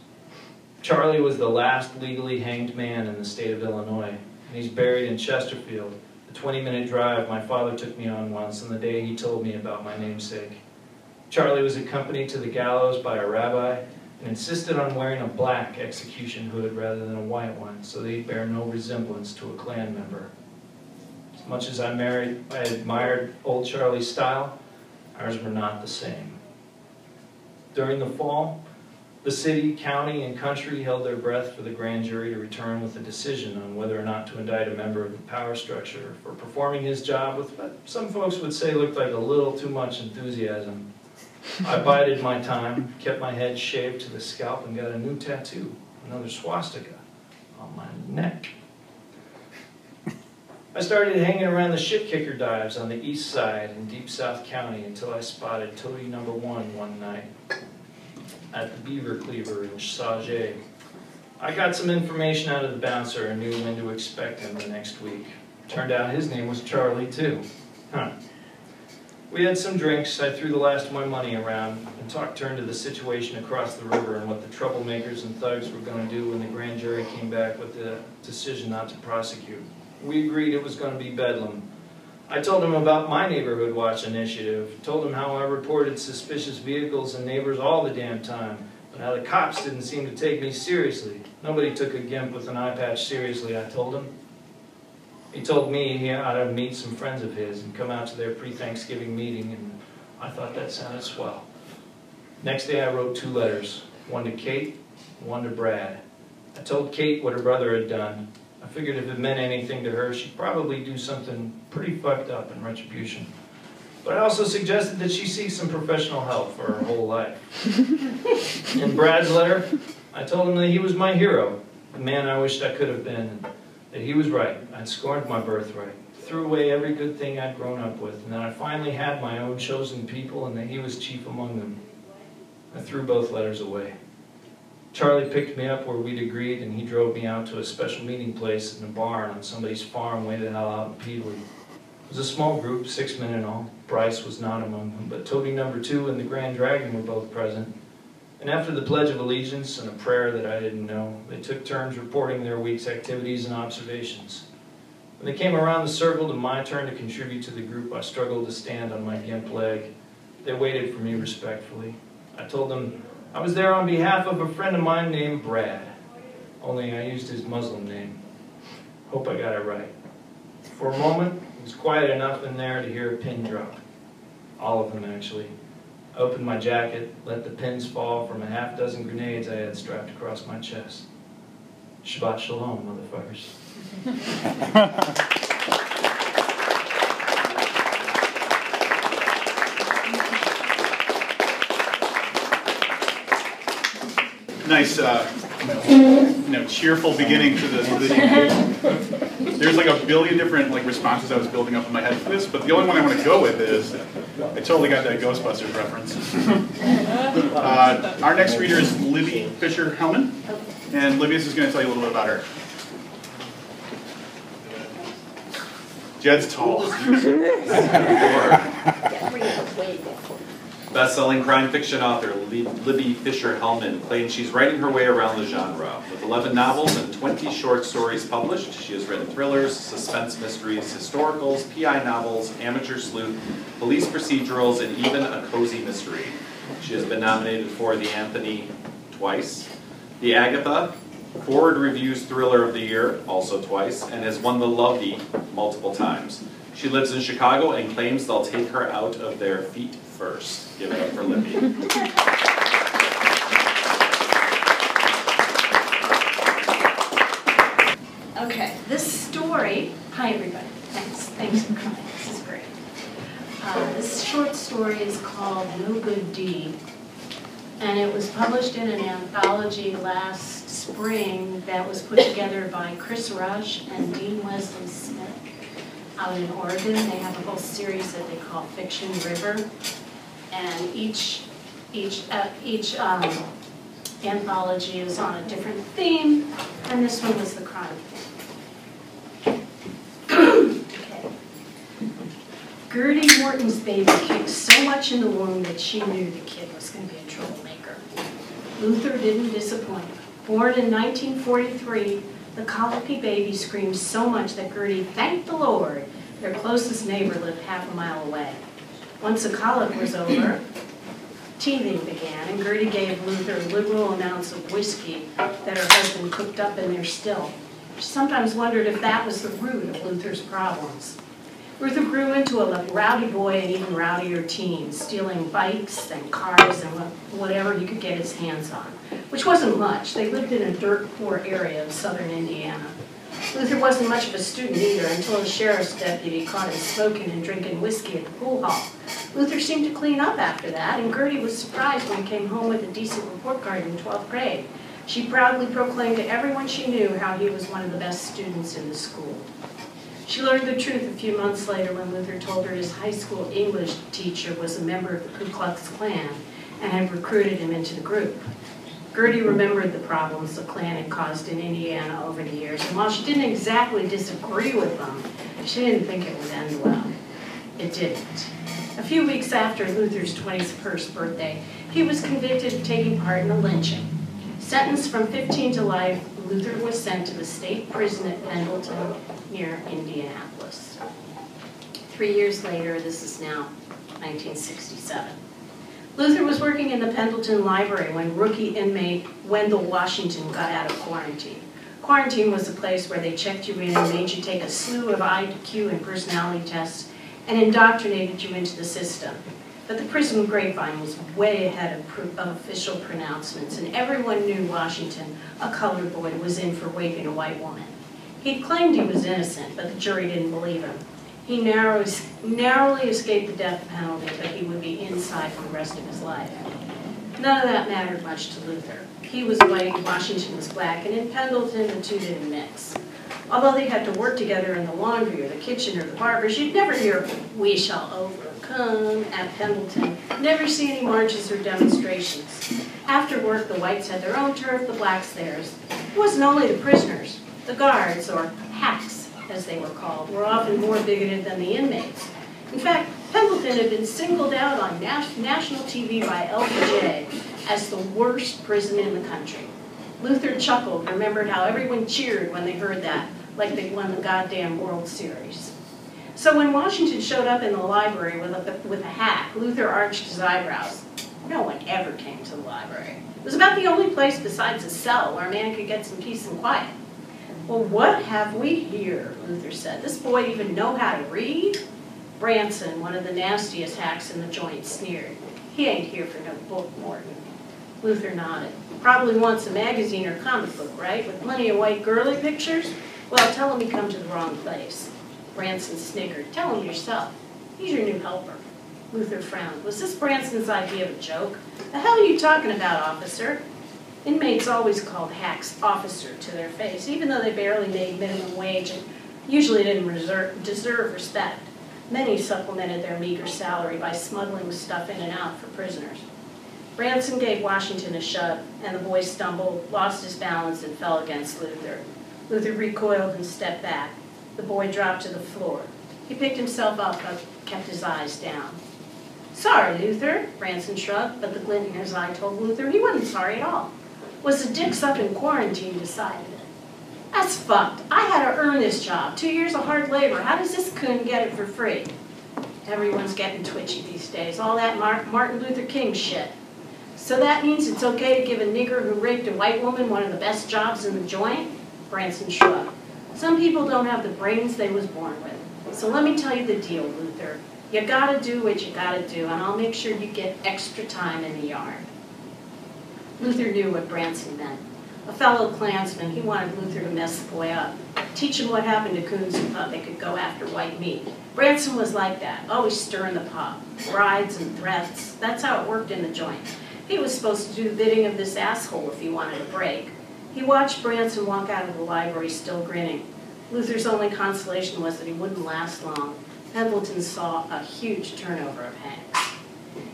Charlie was the last legally hanged man in the state of Illinois, and he's buried in Chesterfield, the twenty-minute drive my father took me on once on the day he told me about my namesake. Charlie was accompanied to the gallows by a rabbi and insisted on wearing a black execution hood rather than a white one, so that he'd bear no resemblance to a Klan member. Much as I, married, I admired old Charlie's style, ours were not the same. During the fall, the city, county, and country held their breath for the grand jury to return with a decision on whether or not to indict a member of the power structure for performing his job with what some folks would say looked like a little too much enthusiasm. I bided my time, kept my head shaved to the scalp, and got a new tattoo, another swastika, on my neck. I started hanging around the shit kicker dives on the east side in Deep South County until I spotted Toady Number One one night at the Beaver Cleaver in Sauget. I got some information out of the bouncer and knew when to expect him the next week. Turned out his name was Charlie, too. Huh. We had some drinks, I threw the last of my money around, and talk turned to the situation across the river and what the troublemakers and thugs were going to do when the grand jury came back with the decision not to prosecute. We agreed it was going to be bedlam. I told him about my neighborhood watch initiative, told him how I reported suspicious vehicles and neighbors all the damn time, but how the cops didn't seem to take me seriously. Nobody took a gimp with an eye patch seriously, I told him. He told me he ought to meet some friends of his and come out to their pre-Thanksgiving meeting, and I thought that sounded swell. Next day I wrote two letters, one to Kate, one to Brad. I told Kate what her brother had done. I figured if it meant anything to her, she'd probably do something pretty fucked up in retribution. But I also suggested that she seek some professional help for her whole life. In Brad's letter, I told him that he was my hero, the man I wished I could have been, that he was right. I'd scorned my birthright, threw away every good thing I'd grown up with, and that I finally had my own chosen people and that he was chief among them. I threw both letters away. Charlie picked me up where we'd agreed, and he drove me out to a special meeting place in a barn on somebody's farm way the hell out in Peewee. It was a small group, six men in all. Bryce was not among them, but Toby Number Two and the Grand Dragon were both present. And after the Pledge of Allegiance and a prayer that I didn't know, they took turns reporting their week's activities and observations. When they came around the circle to my turn to contribute to the group, I struggled to stand on my gimp leg. They waited for me respectfully. I told them I was there on behalf of a friend of mine named Brad, only I used his Muslim name. Hope I got it right. For a moment, it was quiet enough in there to hear a pin drop. All of them, actually. I opened my jacket, let the pins fall from a half dozen grenades I had strapped across my chest. Shabbat shalom, motherfuckers. Nice, uh, you know, cheerful beginning to this. There's like a billion different like responses I was building up in my head for this, but the only one I want to go with is, I totally got that Ghostbusters reference. uh, our next reader is Libby Fischer Hellmann, and Libby is going to tell you a little bit about her. Jed's tall. Best-selling crime fiction author Libby Fischer Hellmann claims she's writing her way around the genre. With eleven novels and twenty short stories published, she has written thrillers, suspense mysteries, historicals, P I novels, amateur sleuth, police procedurals, and even a cozy mystery. She has been nominated for the Anthony twice, the Agatha, Forward Review's Thriller of the Year, also twice, and has won the Lovey multiple times. She lives in Chicago and claims they'll take her out of their feet first. Give it up for Libby. Okay, this story. Hi, everybody. Thanks. Thanks for coming. This is great. Uh, this short story is called No Good Deed, and it was published in an anthology last spring that was put together by Chris Rush and Dean Wesley Smith. Out in Oregon, they have a whole series that they call Fiction River, and each each uh, each um, anthology is on a different theme, and this one was the crime theme. Okay. Gertie Morton's baby kicked so much in the womb that she knew the kid was going to be a troublemaker. Luther didn't disappoint. Born in nineteen forty-three. The colicky baby screamed so much that Gertie thanked the Lord. Their closest neighbor lived half a mile away. Once the colic was over, teething began, and Gertie gave Luther liberal amounts of whiskey that her husband cooked up in their still. She sometimes wondered if that was the root of Luther's problems. Luther grew into a rowdy boy and even rowdier teen, stealing bikes and cars and whatever he could get his hands on, which wasn't much. They lived in a dirt-poor area of southern Indiana. Luther wasn't much of a student either until the sheriff's deputy caught him smoking and drinking whiskey at the pool hall. Luther seemed to clean up after that, and Gertie was surprised when he came home with a decent report card in twelfth grade. She proudly proclaimed to everyone she knew how he was one of the best students in the school. She learned the truth a few months later when Luther told her his high school English teacher was a member of the Ku Klux Klan and had recruited him into the group. Gertie remembered the problems the Klan had caused in Indiana over the years, and while she didn't exactly disagree with them, she didn't think it would end well. It didn't. A few weeks after Luther's twenty-first birthday, he was convicted of taking part in a lynching. Sentenced from fifteen to life, Luther was sent to the state prison at Pendleton near Indianapolis. Three years later, this is now nineteen sixty-seven. Luther was working in the Pendleton library when rookie inmate Wendell Washington got out of quarantine. Quarantine was a place where they checked you in and made you take a slew of I Q and personality tests and indoctrinated you into the system. But the prison grapevine was way ahead of, of official pronouncements, and everyone knew Washington, a colored boy, was in for raping a white woman. He claimed he was innocent, but the jury didn't believe him. He narrowly, narrowly escaped the death penalty, but he would be inside for the rest of his life. None of that mattered much to Luther. He was white, Washington was black, and in Pendleton, the two didn't mix. Although they had to work together in the laundry or the kitchen or the barber's, you'd never hear, "We shall overcome." Cone at Pendleton never see any marches or demonstrations. After work, the whites had their own turf, the blacks theirs. It wasn't only the prisoners. The guards, or hacks as they were called, were often more bigoted than the inmates. In fact, Pendleton had been singled out on national T V by L B J as the worst prison in the country. Luther chuckled, remembered how everyone cheered when they heard that, like they won the goddamn World Series. So when Washington showed up in the library with a, with a hack, Luther arched his eyebrows. No one ever came to the library. It was about the only place besides a cell where a man could get some peace and quiet. Well, what have we here, Luther said. Does this boy even know how to read? Branson, one of the nastiest hacks in the joint, sneered. He ain't here for no book, Morton. Luther nodded. Probably wants a magazine or comic book, right? With plenty of white girly pictures? Well, tell him you come to the wrong place. Branson snickered. Tell him yourself. He's your new helper. Luther frowned. Was this Branson's idea of a joke? The hell are you talking about, officer? Inmates always called hacks officer to their face, even though they barely made minimum wage and usually didn't reserve, deserve respect. Many supplemented their meager salary by smuggling stuff in and out for prisoners. Branson gave Washington a shove, and the boy stumbled, lost his balance, and fell against Luther. Luther recoiled and stepped back. The boy dropped to the floor. He picked himself up but kept his eyes down. Sorry, Luther, Branson shrugged, but the glint in his eye told Luther he wasn't sorry at all. Was the dicks up in quarantine decided it? That's fucked. I had to earn this job. Two years of hard labor. How does this coon get it for free? Everyone's getting twitchy these days. All that Martin Luther King shit. So that means it's okay to give a nigger who raped a white woman one of the best jobs in the joint? Branson shrugged. Some people don't have the brains they was born with. So let me tell you the deal, Luther. You gotta do what you gotta do, and I'll make sure you get extra time in the yard. Luther knew what Branson meant. A fellow Klansman, he wanted Luther to mess the boy up. Teach him what happened to coons who thought they could go after white meat. Branson was like that, always stirring the pot. Bribes and threats, that's how it worked in the joint. He was supposed to do the bidding of this asshole if he wanted a break. He watched Branson walk out of the library still grinning. Luther's only consolation was that he wouldn't last long. Pendleton saw a huge turnover of hands.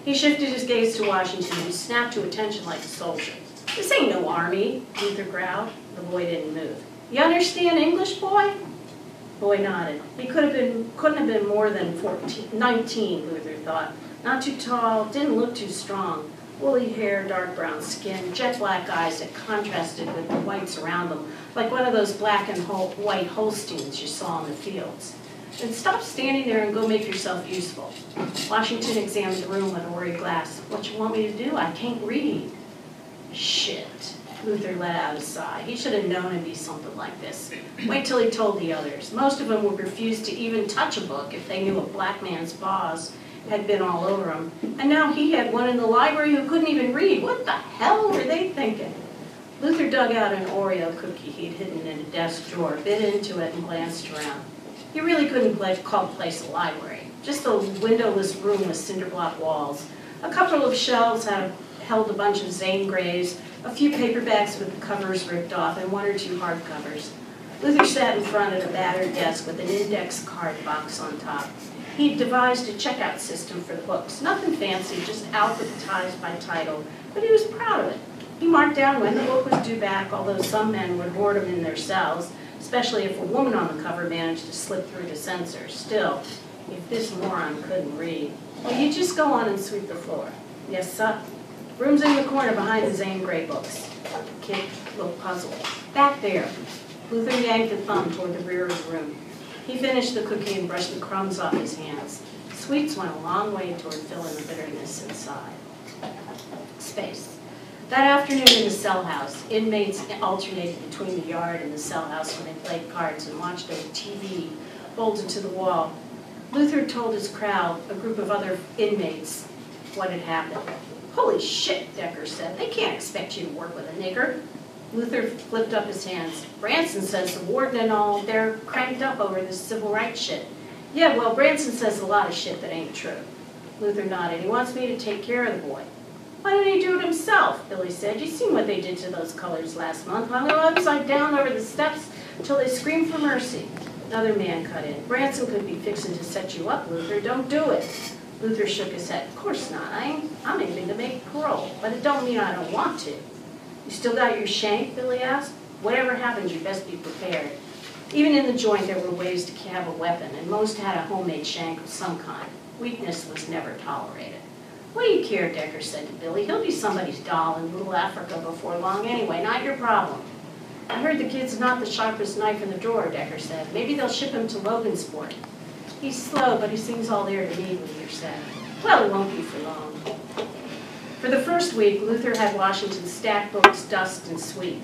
He shifted his gaze to Washington and snapped to attention like a soldier. This ain't no army, Luther growled. The boy didn't move. You understand English, boy? Boy nodded. He could have been, couldn't have been more than fourteen, nineteen, Luther thought. Not too tall, didn't look too strong. Woolly hair, dark brown skin, jet black eyes that contrasted with the whites around them, like one of those black and white Holsteins you saw in the fields. And stop standing there and go make yourself useful. Washington examined the room with a worried glass. What you want me to do? I can't read. Shit. Luther let out a sigh. He should have known it'd be something like this. Wait till he told the others. Most of them would refuse to even touch a book if they knew a black man's boss had been all over him. And now he had one in the library who couldn't even read. What the hell were they thinking? Luther dug out an Oreo cookie he'd hidden in a desk drawer, bit into it, and glanced around. He really couldn't play, call the place a library. Just a windowless room with cinderblock walls. A couple of shelves had a held a bunch of Zane Greys, a few paperbacks with the covers ripped off, and one or two hardcovers. Luther sat in front of a battered desk with an index card box on top. He'd devised a checkout system for the books. Nothing fancy, just alphabetized by title, but he was proud of it. He marked down when the book was due back, although some men would hoard them in their cells, especially if a woman on the cover managed to slip through the censors. Still, if this moron couldn't read, well, you just go on and sweep the floor. Yes, sir. Room's in the corner behind the Zane Grey books. The kid looked puzzled. Back there. Luther yanked a thumb toward the rear of the room. He finished the cookie and brushed the crumbs off his hands. Sweets went a long way toward filling the bitterness inside. Space. That afternoon in the cell house, inmates alternated between the yard and the cell house when they played cards and watched a T V bolted to the wall. Luther told his crowd, a group of other inmates, what had happened. Holy shit, Decker said. They can't expect you to work with a nigger. Luther flipped up his hands. Branson says the warden and all, they're cranked up over this civil rights shit. Yeah, well, Branson says a lot of shit that ain't true. Luther nodded. He wants me to take care of the boy. Why didn't he do it himself? Billy said. You seen what they did to those colors last month. Hung them upside down over the steps till they screamed for mercy. Another man cut in. Branson could be fixing to set you up, Luther. Don't do it. Luther shook his head. Of course not. I ain't, I'm aiming to make parole, but it don't mean I don't want to. You still got your shank? Billy asked. Whatever happens, you best be prepared. Even in the joint, there were ways to have a weapon, and most had a homemade shank of some kind. Weakness was never tolerated. What do you care, Decker said to Billy. He'll be somebody's doll in Little Africa before long anyway. Not your problem. I heard the kid's not the sharpest knife in the drawer, Decker said. Maybe they'll ship him to Logansport. He's slow, but he seems all there to me, Luther said. Well, it won't be for long. For the first week, Luther had Washington stack books, dust, and sweep.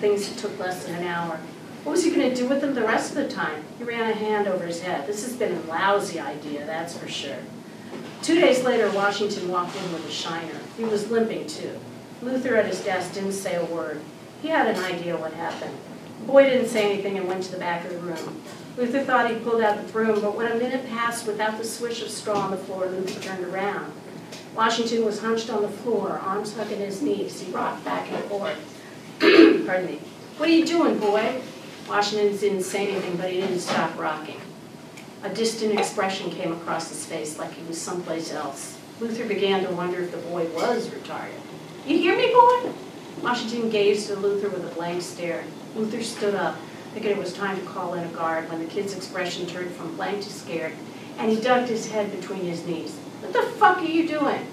Things that took less than an hour. What was he going to do with them the rest of the time? He ran a hand over his head. This has been a lousy idea, that's for sure. Two days later, Washington walked in with a shiner. He was limping, too. Luther at his desk didn't say a word. He had an idea what happened. The boy didn't say anything and went to the back of the room. Luther thought he pulled out the broom, but when a minute passed without the swish of straw on the floor, Luther turned around. Washington was hunched on the floor, arms hugging his knees. He rocked back and forth. Pardon me. What are you doing, boy? Washington didn't say anything, but he didn't stop rocking. A distant expression came across his face like he was someplace else. Luther began to wonder if the boy was retarded. You hear me, boy? Washington gazed at Luther with a blank stare. Luther stood up, thinking it was time to call in a guard when the kid's expression turned from blank to scared, and he ducked his head between his knees. What the fuck are you doing?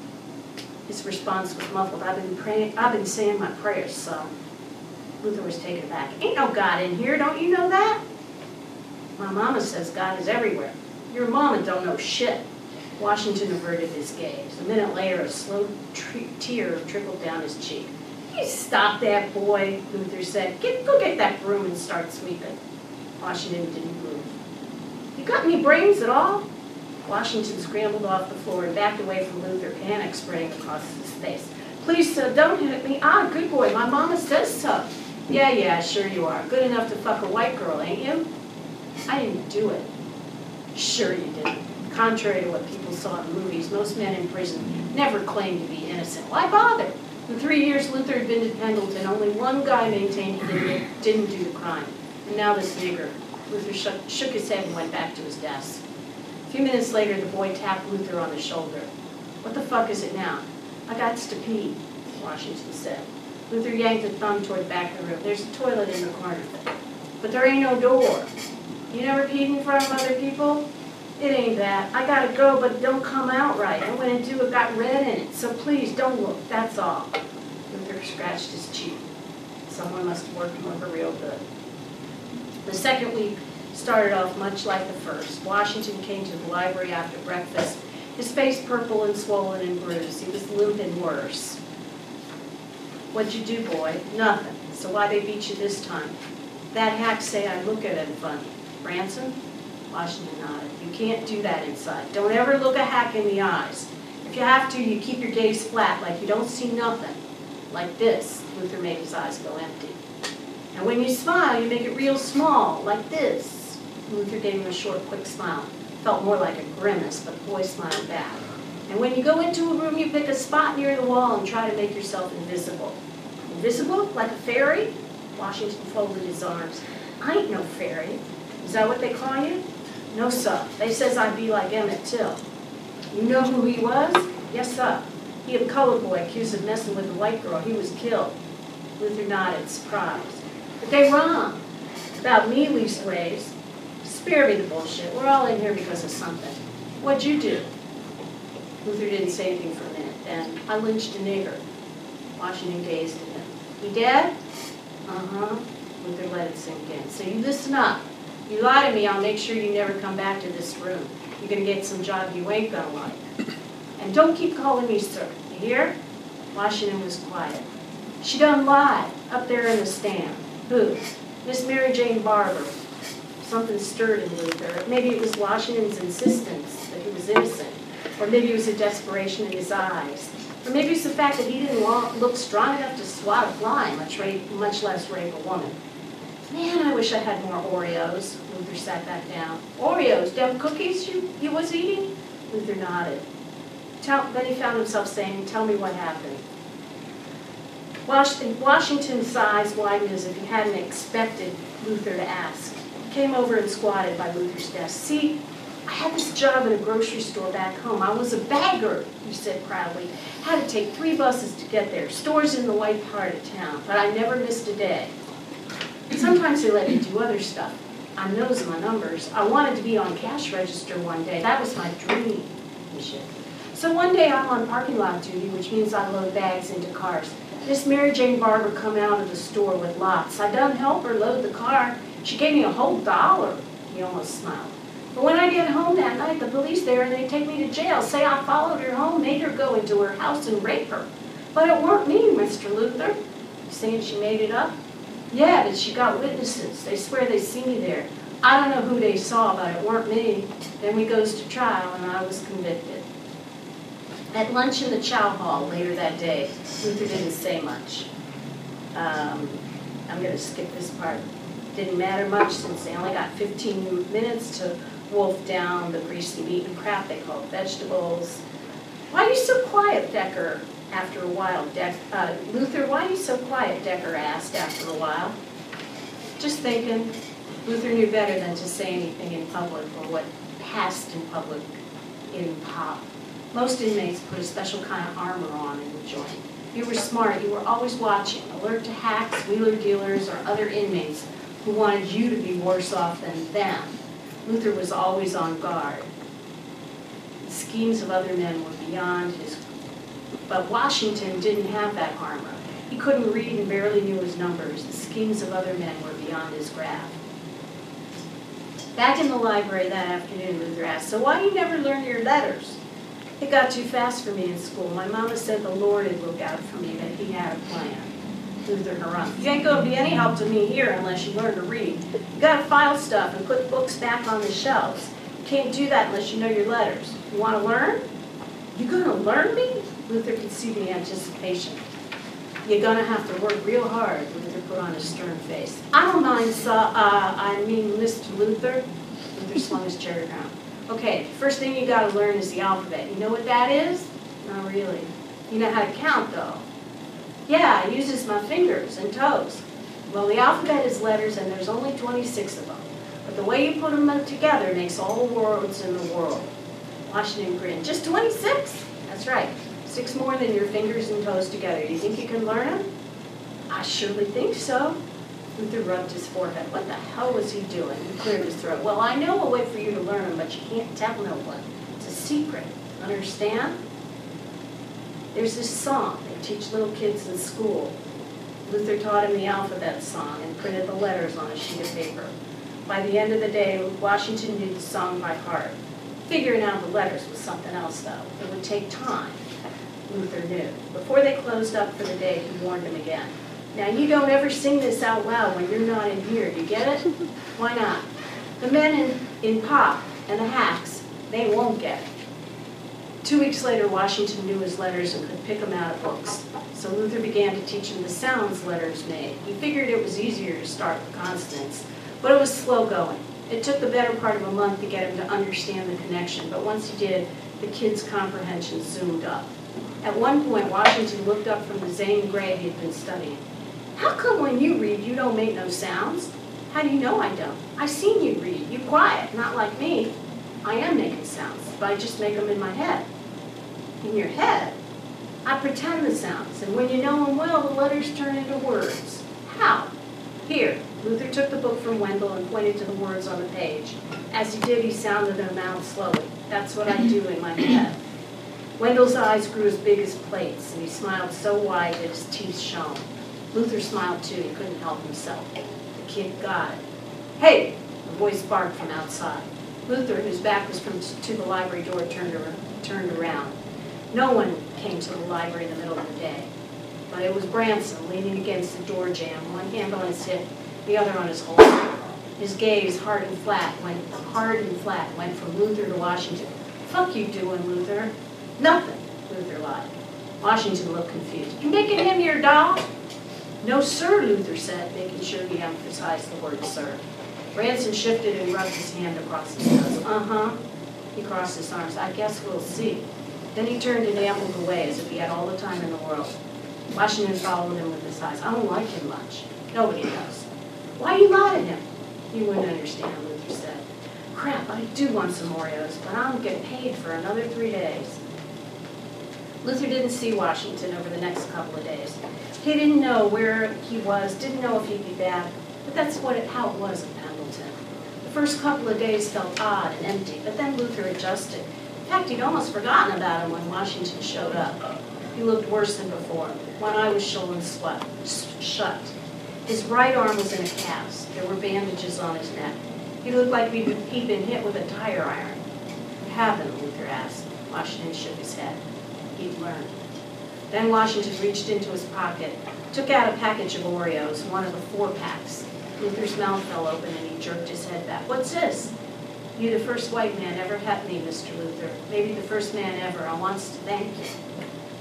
His response was muffled. I've been praying, I've been saying my prayers, son. Luther was taken aback. Ain't no God in here, don't you know that? My mama says God is everywhere. Your mama don't know shit. Washington averted his gaze. A minute later, a slow tear trickled down his cheek. You stop that, boy, Luther said. Get, go get that broom and start sweeping. Washington didn't move. You got any brains at all? Washington scrambled off the floor and backed away from Luther, panic spreading across his face. Please, sir, don't hit me. Ah, good boy, my mama says so. Yeah, yeah, sure you are. Good enough to fuck a white girl, ain't you? I didn't do it. Sure you didn't. Contrary to what people saw in movies, most men in prison never claimed to be innocent. Why bother? In three years Luther had been to Pendleton, only one guy maintained he didn't, didn't do the crime. And now this nigger. Luther shook, shook his head and went back to his desk. A few minutes later, the boy tapped Luther on the shoulder. What the fuck is it now? I gots to pee, Washington said. Luther yanked a thumb toward the back of the room. There's a toilet in the corner. But there ain't no door. You never peed in front of other people? It ain't that. I gotta go, but it don't come out right. I went into it, got red in it. So please, don't look. That's all. Luther scratched his cheek. Someone must have worked him over real good. The second week started off much like the first. Washington came to the library after breakfast, his face purple and swollen and bruised. He was limping worse. What'd you do, boy? Nothing. So why they beat you this time? That hack say I look at him funny. Ransom? Washington nodded. You can't do that inside. Don't ever look a hack in the eyes. If you have to, you keep your gaze flat, like you don't see nothing. Like this. Luther made his eyes go empty. And when you smile, you make it real small, like this. Luther gave him a short, quick smile. Felt more like a grimace, but the boy smiled back. And when you go into a room, you pick a spot near the wall and try to make yourself invisible. Invisible? Like a fairy? Washington folded his arms. I ain't no fairy. Is that what they call you? No, sir. They says I be like Emmett Till. You know who he was? Yes, sir. He a colored boy accused of messing with a white girl. He was killed. Luther nodded, surprised. But they wrong. About me, leastways. Spare me the bullshit. We're all in here because of something. What'd you do? Luther didn't say anything for a minute. Then I lynched a nigger. Washington gazed at him. He dead? Uh-huh. Luther let it sink in. So you listen up. You lie to me, I'll make sure you never come back to this room. You're going to get some job you ain't going to like. And don't keep calling me sir. You hear? Washington was quiet. She done lied up there in the stand. Who? Miss Mary Jane Barber. Something stirred in Luther. Maybe it was Washington's insistence that he was innocent. Or maybe it was a desperation in his eyes. Or maybe it's the fact that he didn't look strong enough to swat a fly, much, rape, much less rape a woman. Man, I wish I had more Oreos. Luther sat back down. Oreos? Them cookies you, you was eating? Luther nodded. Tell, then he found himself saying, tell me what happened. Washington, Washington's eyes widened as if he hadn't expected Luther to ask. He came over and squatted by Luther's desk. See, I had this job at a grocery store back home. I was a bagger, he said proudly. Had to take three buses to get there. Stores in the white part of town, but I never missed a day. Sometimes they let me do other stuff. I knows my numbers. I wanted to be on cash register one day. That was my dream and shit. So one day I'm on parking lot duty, which means I load bags into cars. This Mary Jane Barber come out of the store with lots. I done help her load the car. She gave me a whole dollar. He almost smiled. But when I get home that night, the police there, and they take me to jail, say I followed her home, made her go into her house and rape her. But it weren't me, Mister Luther. You saying she made it up? Yeah, but she got witnesses. They swear they see me there. I don't know who they saw, but it weren't me. Then we goes to trial, and I was convicted. At lunch in the chow hall later that day, Luther didn't say much. Um, I'm going to skip this part. Didn't matter much since they only got fifteen minutes to wolf down the greasy meat and crap they called vegetables. Why are you so quiet, Decker? After a while, De uh, Luther, why are you so quiet? Decker asked after a while. Just thinking. Luther knew better than to say anything in public or what passed in public in pop. Most inmates put a special kind of armor on in the joint. You were smart. You were always watching, alert to hacks, wheeler dealers, or other inmates who wanted you to be worse off than them. Luther was always on guard. The schemes of other men were beyond his. But Washington didn't have that armor. He couldn't read and barely knew his numbers. The schemes of other men were beyond his grasp. Back in the library that afternoon, Luther asked, "So why do you never learn your letters?" It got too fast for me in school. My mama said the Lord would look out for me, that he had a plan. Luther Haran. You ain't going to be any help to me here unless you learn to read. You got to file stuff and put books back on the shelves. You can't do that unless you know your letters. You want to learn? You going to learn me? Luther could see the anticipation. You're going to have to work real hard, Luther put on a stern face. I don't mind, so, uh, I mean, Mister Luther. Luther swung his chair around. Okay, first thing you got to learn is the alphabet. You know what that is? Not really. You know how to count, though. Yeah, I uses my fingers and toes. Well, the alphabet is letters, and there's only twenty-six of them. But the way you put them together makes all the words in the world. Washington grinned. Just twenty-six? That's right. Six more than your fingers and toes together. You think you can learn them? I surely think so. Luther rubbed his forehead. What the hell was he doing? He cleared his throat. Well, I know a way for you to learn them, but you can't tell no one. It's a secret. Understand? There's this song they teach little kids in school. Luther taught him the alphabet song and printed the letters on a sheet of paper. By the end of the day, Washington knew the song by heart. Figuring out the letters was something else, though. It would take time, Luther knew. Before they closed up for the day, he warned him again. Now, you don't ever sing this out loud when you're not in here. Do you get it? Why not? The men in, in pop and the hacks, they won't get it. Two weeks later, Washington knew his letters and could pick them out of books. So Luther began to teach him the sounds letters made. He figured it was easier to start with consonants, but it was slow going. It took the better part of a month to get him to understand the connection, but once he did, the kid's comprehension zoomed up. At one point, Washington looked up from the Zane grade he'd been studying. How come when you read, you don't make no sounds? How do you know I don't? I seen you read. You quiet, not like me. I am making sounds, but I just make them in my head. In your head, I pretend the sounds, and when you know them well, the letters turn into words. How? Here, Luther took the book from Wendell and pointed to the words on the page. As he did, he sounded them out slowly. That's what I do in my head. Wendell's eyes grew as big as plates, and he smiled so wide that his teeth shone. Luther smiled too. He couldn't help himself. The kid got it. Hey! A voice barked from outside. Luther, whose back was from to the library door, turned, ar turned around. No one came to the library in the middle of the day, but it was Branson leaning against the door jamb, one hand on his hip, the other on his holster. His gaze, hard and flat, went hard and flat, went from Luther to Washington. Fuck you doing, Luther? Nothing, Luther lied. Washington looked confused. You making him your doll? No, sir, Luther said, making sure he emphasized the word sir. Branson shifted and rubbed his hand across his nose. Uh-huh. He crossed his arms. I guess we'll see. Then he turned and ambled away as if he had all the time in the world. Washington followed him with his eyes. I don't like him much. Nobody does. Why you lie to him? You wouldn't understand, Luther said. crap, I do want some Oreos, but I don't get paid for another three days. Luther didn't see Washington over the next couple of days. He didn't know where he was, didn't know if he'd be back, but that's what it, how it was at Pendleton. The first couple of days felt odd and empty, but then Luther adjusted. In fact, he'd almost forgotten about him when Washington showed up. He looked worse than before. One eye was swollen shut. His right arm was in a cast. There were bandages on his neck. He looked like he'd been hit with a tire iron. What happened, Luther asked. Washington shook his head. He'd learned. Then Washington reached into his pocket, took out a package of Oreos, one of the four packs. Luther's mouth fell open and he jerked his head back. What's this? You're the first white man ever had me, Mister Luther. Maybe the first man ever. I want to thank you.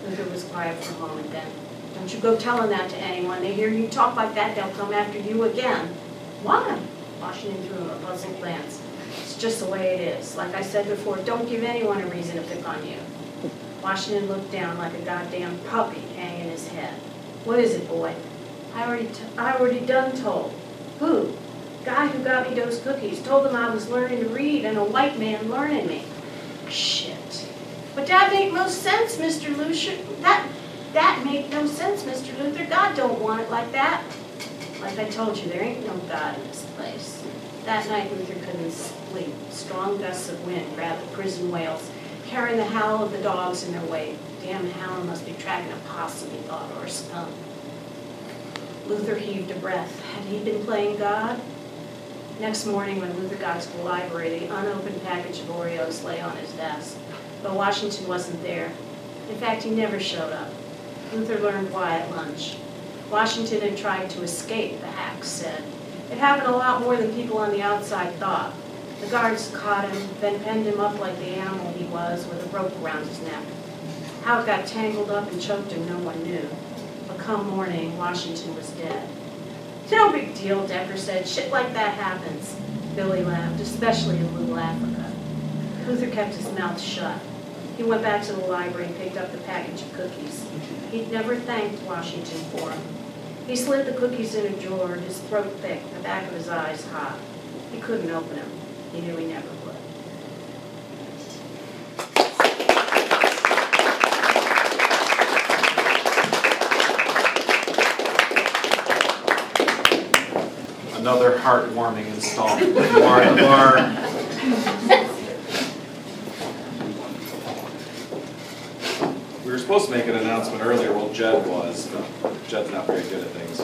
Luther was quiet for a moment then. Don't you go telling that to anyone. They hear you talk like that, they'll come after you again. Why? Washington threw him a puzzled glance. It's just the way it is. Like I said before, don't give anyone a reason to pick on you. Washington looked down like a goddamn puppy hanging his head. What is it, boy? I already, t I already done told. Who? Guy who got me those cookies told them I was learning to read and a white man learning me. Shit. But that make no sense, Mister Luther. That, that make no sense, Mister Luther. God don't want it like that. Like I told you, there ain't no God in this place. That night, Luther couldn't sleep. Strong gusts of wind grabbed the prison wails, carrying the howl of the dogs in their wake. Damn hound must be tracking a possum, he thought, or a skunk. Luther heaved a breath. Had he been playing God? Next morning, when Luther got to the library, the unopened package of Oreos lay on his desk. But Washington wasn't there. In fact, he never showed up. Luther learned why at lunch. Washington had tried to escape, the hacks said. It happened a lot more than people on the outside thought. The guards caught him, then penned him up like the animal he was with a rope around his neck. How it got tangled up and choked him, no one knew. But come morning, Washington was dead. No big deal, Decker said. Shit like that happens. Billy laughed, especially in Little Africa. Luther kept his mouth shut. He went back to the library and picked up the package of cookies. He'd never thanked Washington for them. He slid the cookies in a drawer, his throat thick, the back of his eyes hot. He couldn't open them. He knew he never would. Another heartwarming installment. Noir at the Bar. We were supposed to make an announcement earlier. Well, Jed was, but Jed's not very good at things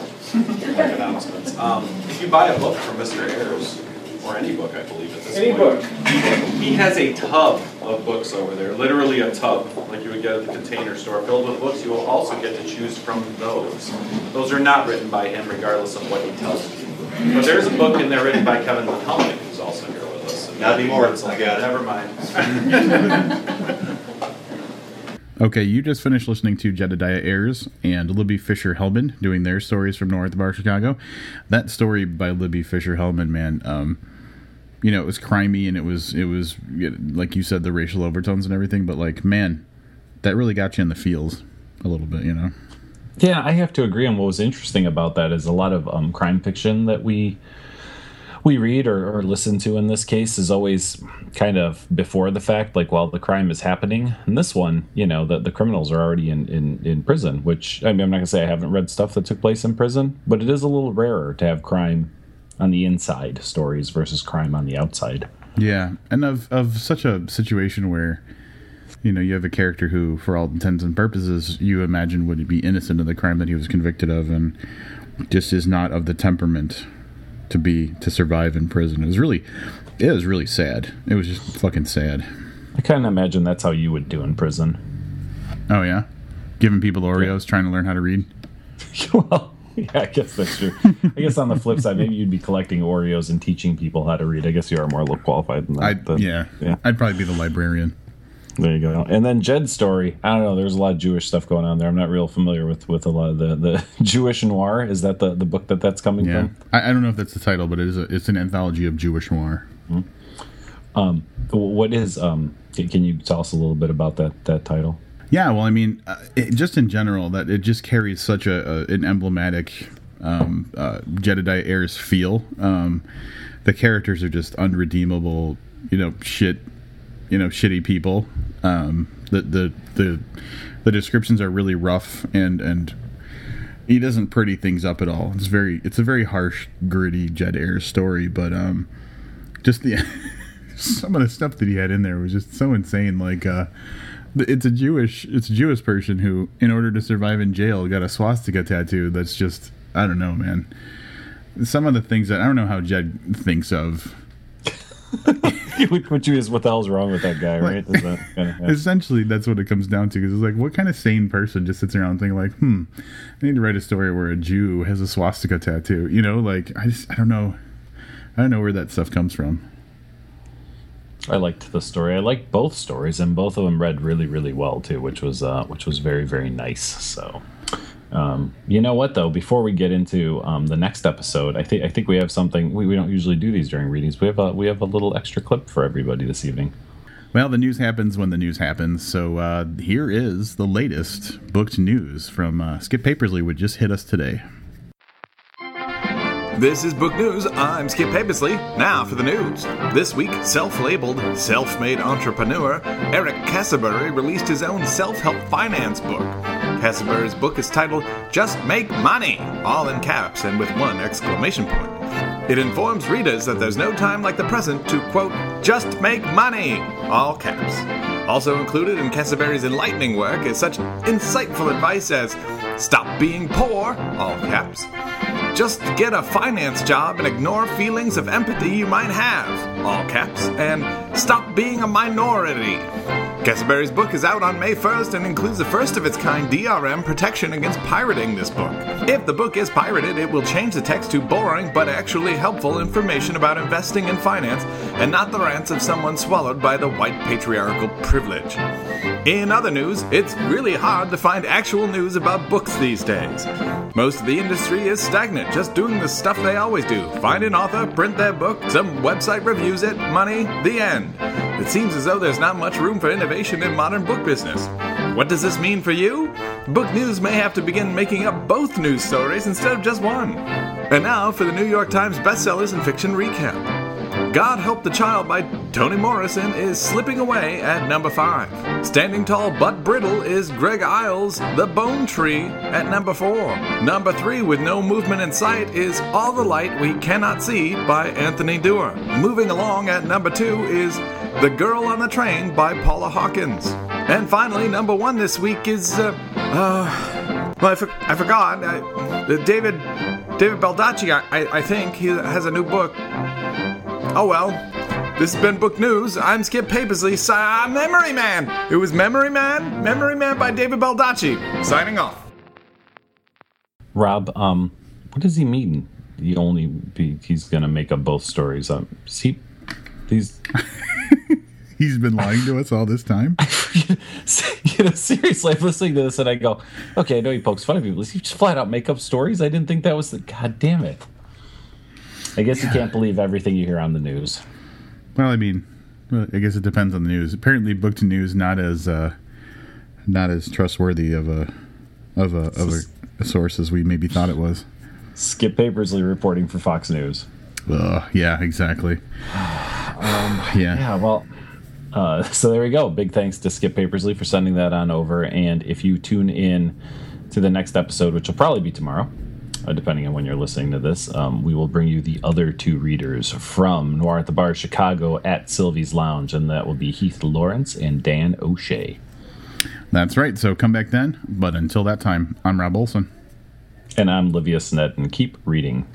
like announcements. Um, if you buy a book from Mister Ayres, or any book, I believe, at this any point. Any book. He has a tub of books over there, literally a tub, like you would get at the Container Store, filled with books. You will also get to choose from those. Those are not written by him, regardless of what he tells you. But there's a book in there written by Kevin McCullough, who's also here with us. So not anymore. It's like, yeah, never mind. Okay, you just finished listening to Jedediah Ayres and Libby Fischer Hellmann doing their stories from Noir at the Bar, Chicago. That story by Libby Fischer Hellmann, man, um, you know, it was crimey and it was, it was like you said, the racial overtones and everything. But like, man, that really got you in the feels a little bit, you know? Yeah, I have to agree. And what was interesting about that is a lot of um, crime fiction that we... we read or, or listen to in this case is always kind of before the fact, like while the crime is happening. And this one, you know, the, the criminals are already in, in, in prison, which, I mean, I'm not going to say I haven't read stuff that took place in prison, but it is a little rarer to have crime on the inside stories versus crime on the outside. Yeah, and of, of such a situation where, you know, you have a character who, for all intents and purposes, you imagine would be innocent of the crime that he was convicted of and just is not of the temperament to be to survive in prison. It was really, it was really sad. It was just fucking sad. I kind of imagine that's how you would do in prison. Oh yeah, giving people Oreos, yeah. Trying to learn how to read. Well, yeah, I guess that's true. I guess on the flip side, maybe you'd be collecting Oreos and teaching people how to read. I guess you are more qualified than that. I, the, yeah, yeah, I'd probably be the librarian. There you go. And then Jed's story. I don't know. There's a lot of Jewish stuff going on there. I'm not real familiar with, with a lot of the, the Jewish Noir. Is that the, the book that that's coming yeah. from? I, I don't know if that's the title, but it is a, it's an anthology of Jewish Noir. Mm-hmm. Um, what is, um, can you tell us a little bit about that, that title? Yeah, well, I mean, uh, it, just in general, that it just carries such a, a an emblematic um, uh, Jedediah Ayres feel. Um, the characters are just unredeemable, you know, shit, you know, shitty people. Um, the, the, the, the descriptions are really rough, and, and he doesn't pretty things up at all. It's very, it's a very harsh, gritty Jed Ayres story, but, um, just the, some of the stuff that he had in there was just so insane. Like, uh, it's a Jewish, it's a Jewish person who, in order to survive in jail, got a swastika tattoo. That's just, I don't know, man. Some of the things that I don't know how Jed thinks of. Which is what the hell's wrong with that guy, right? Like, that kind of, yeah. Essentially, that's what it comes down to. Because it's like, what kind of sane person just sits around thinking like, hmm, I need to write a story where a Jew has a swastika tattoo. You know, like, I just, I don't know. I don't know where that stuff comes from. I liked the story. I liked both stories, and both of them read really, really well, too, which was uh, which was very, very nice. So, um, you know what, though? Before we get into um, the next episode, I think I think we have something. We, we don't usually do these during readings. We have, a, we have a little extra clip for everybody this evening. Well, the news happens when the news happens. So uh, here is the latest booked news from uh, Skip Papersley, which just hit us today. This is Book News. I'm Skip Papersley. Now for the news. This week, self-labeled, self-made entrepreneur Eric Cassaberry released his own self-help finance book. Cassaberry's book is titled Just Make Money, all in caps and with one exclamation point. It informs readers that there's no time like the present to, quote, just make money, all caps. Also included in Cassaberry's enlightening work is such insightful advice as stop being poor, all caps. Just get a finance job and ignore feelings of empathy you might have, all caps, and stop being a minority. Cassaberry's book is out on May first and includes the first of its kind D R M protection against pirating this book. If the book is pirated, it will change the text to boring but actually helpful information about investing and finance, and not the rants of someone swallowed by the white patriarchal privilege. In other news, it's really hard to find actual news about books these days. Most of the industry is stagnant, just doing the stuff they always do. Find an author, print their book, some website reviews it, money, the end. It seems as though there's not much room for innovation in modern book business. What does this mean for you? Book News may have to begin making up both news stories instead of just one. And now for the New York Times bestsellers and fiction recap. God Help the Child by Toni Morrison is slipping away at number five. Standing tall but brittle is Greg Iles' The Bone Tree at number four. Number three with no movement in sight is All the Light We Cannot See by Anthony Doerr. Moving along at number two is The Girl on the Train by Paula Hawkins. And finally, number one this week is, uh, uh, well, I, for- I forgot, I, uh, David, David Baldacci, I, I-, I think, he has a new book. Oh well, this has been Book News. I'm Skip Papersley. Sign- I'm Memory Man. It was Memory Man, Memory Man by David Baldacci. Signing off. Rob, um, what does he mean? He only be, he's gonna make up both stories. Um, see, these. He's been lying to us all this time. You know, seriously, I'm listening to this and I go, okay, I know he pokes fun at people. Does he just flat out make up stories? I didn't think that was the. God damn it. I guess yeah. You can't believe everything you hear on the news. Well, I mean, well, I guess it depends on the news. Apparently, Booked News not as uh, not as trustworthy of a of a of a, a source as we maybe thought it was. Skip Papersley reporting for Fox News. Uh, yeah, exactly. um, yeah. Yeah. Well. Uh, so there we go. Big thanks to Skip Papersley for sending that on over. And if you tune in to the next episode, which will probably be tomorrow. Uh, depending on when you're listening to this, um, we will bring you the other two readers from Noir at the Bar, Chicago, at Sylvie's Lounge, and that will be Heath Lawrence and Dan O'Shea. That's right. So come back then. But until that time, I'm Rob Olson. And I'm Livia Snett, and keep reading.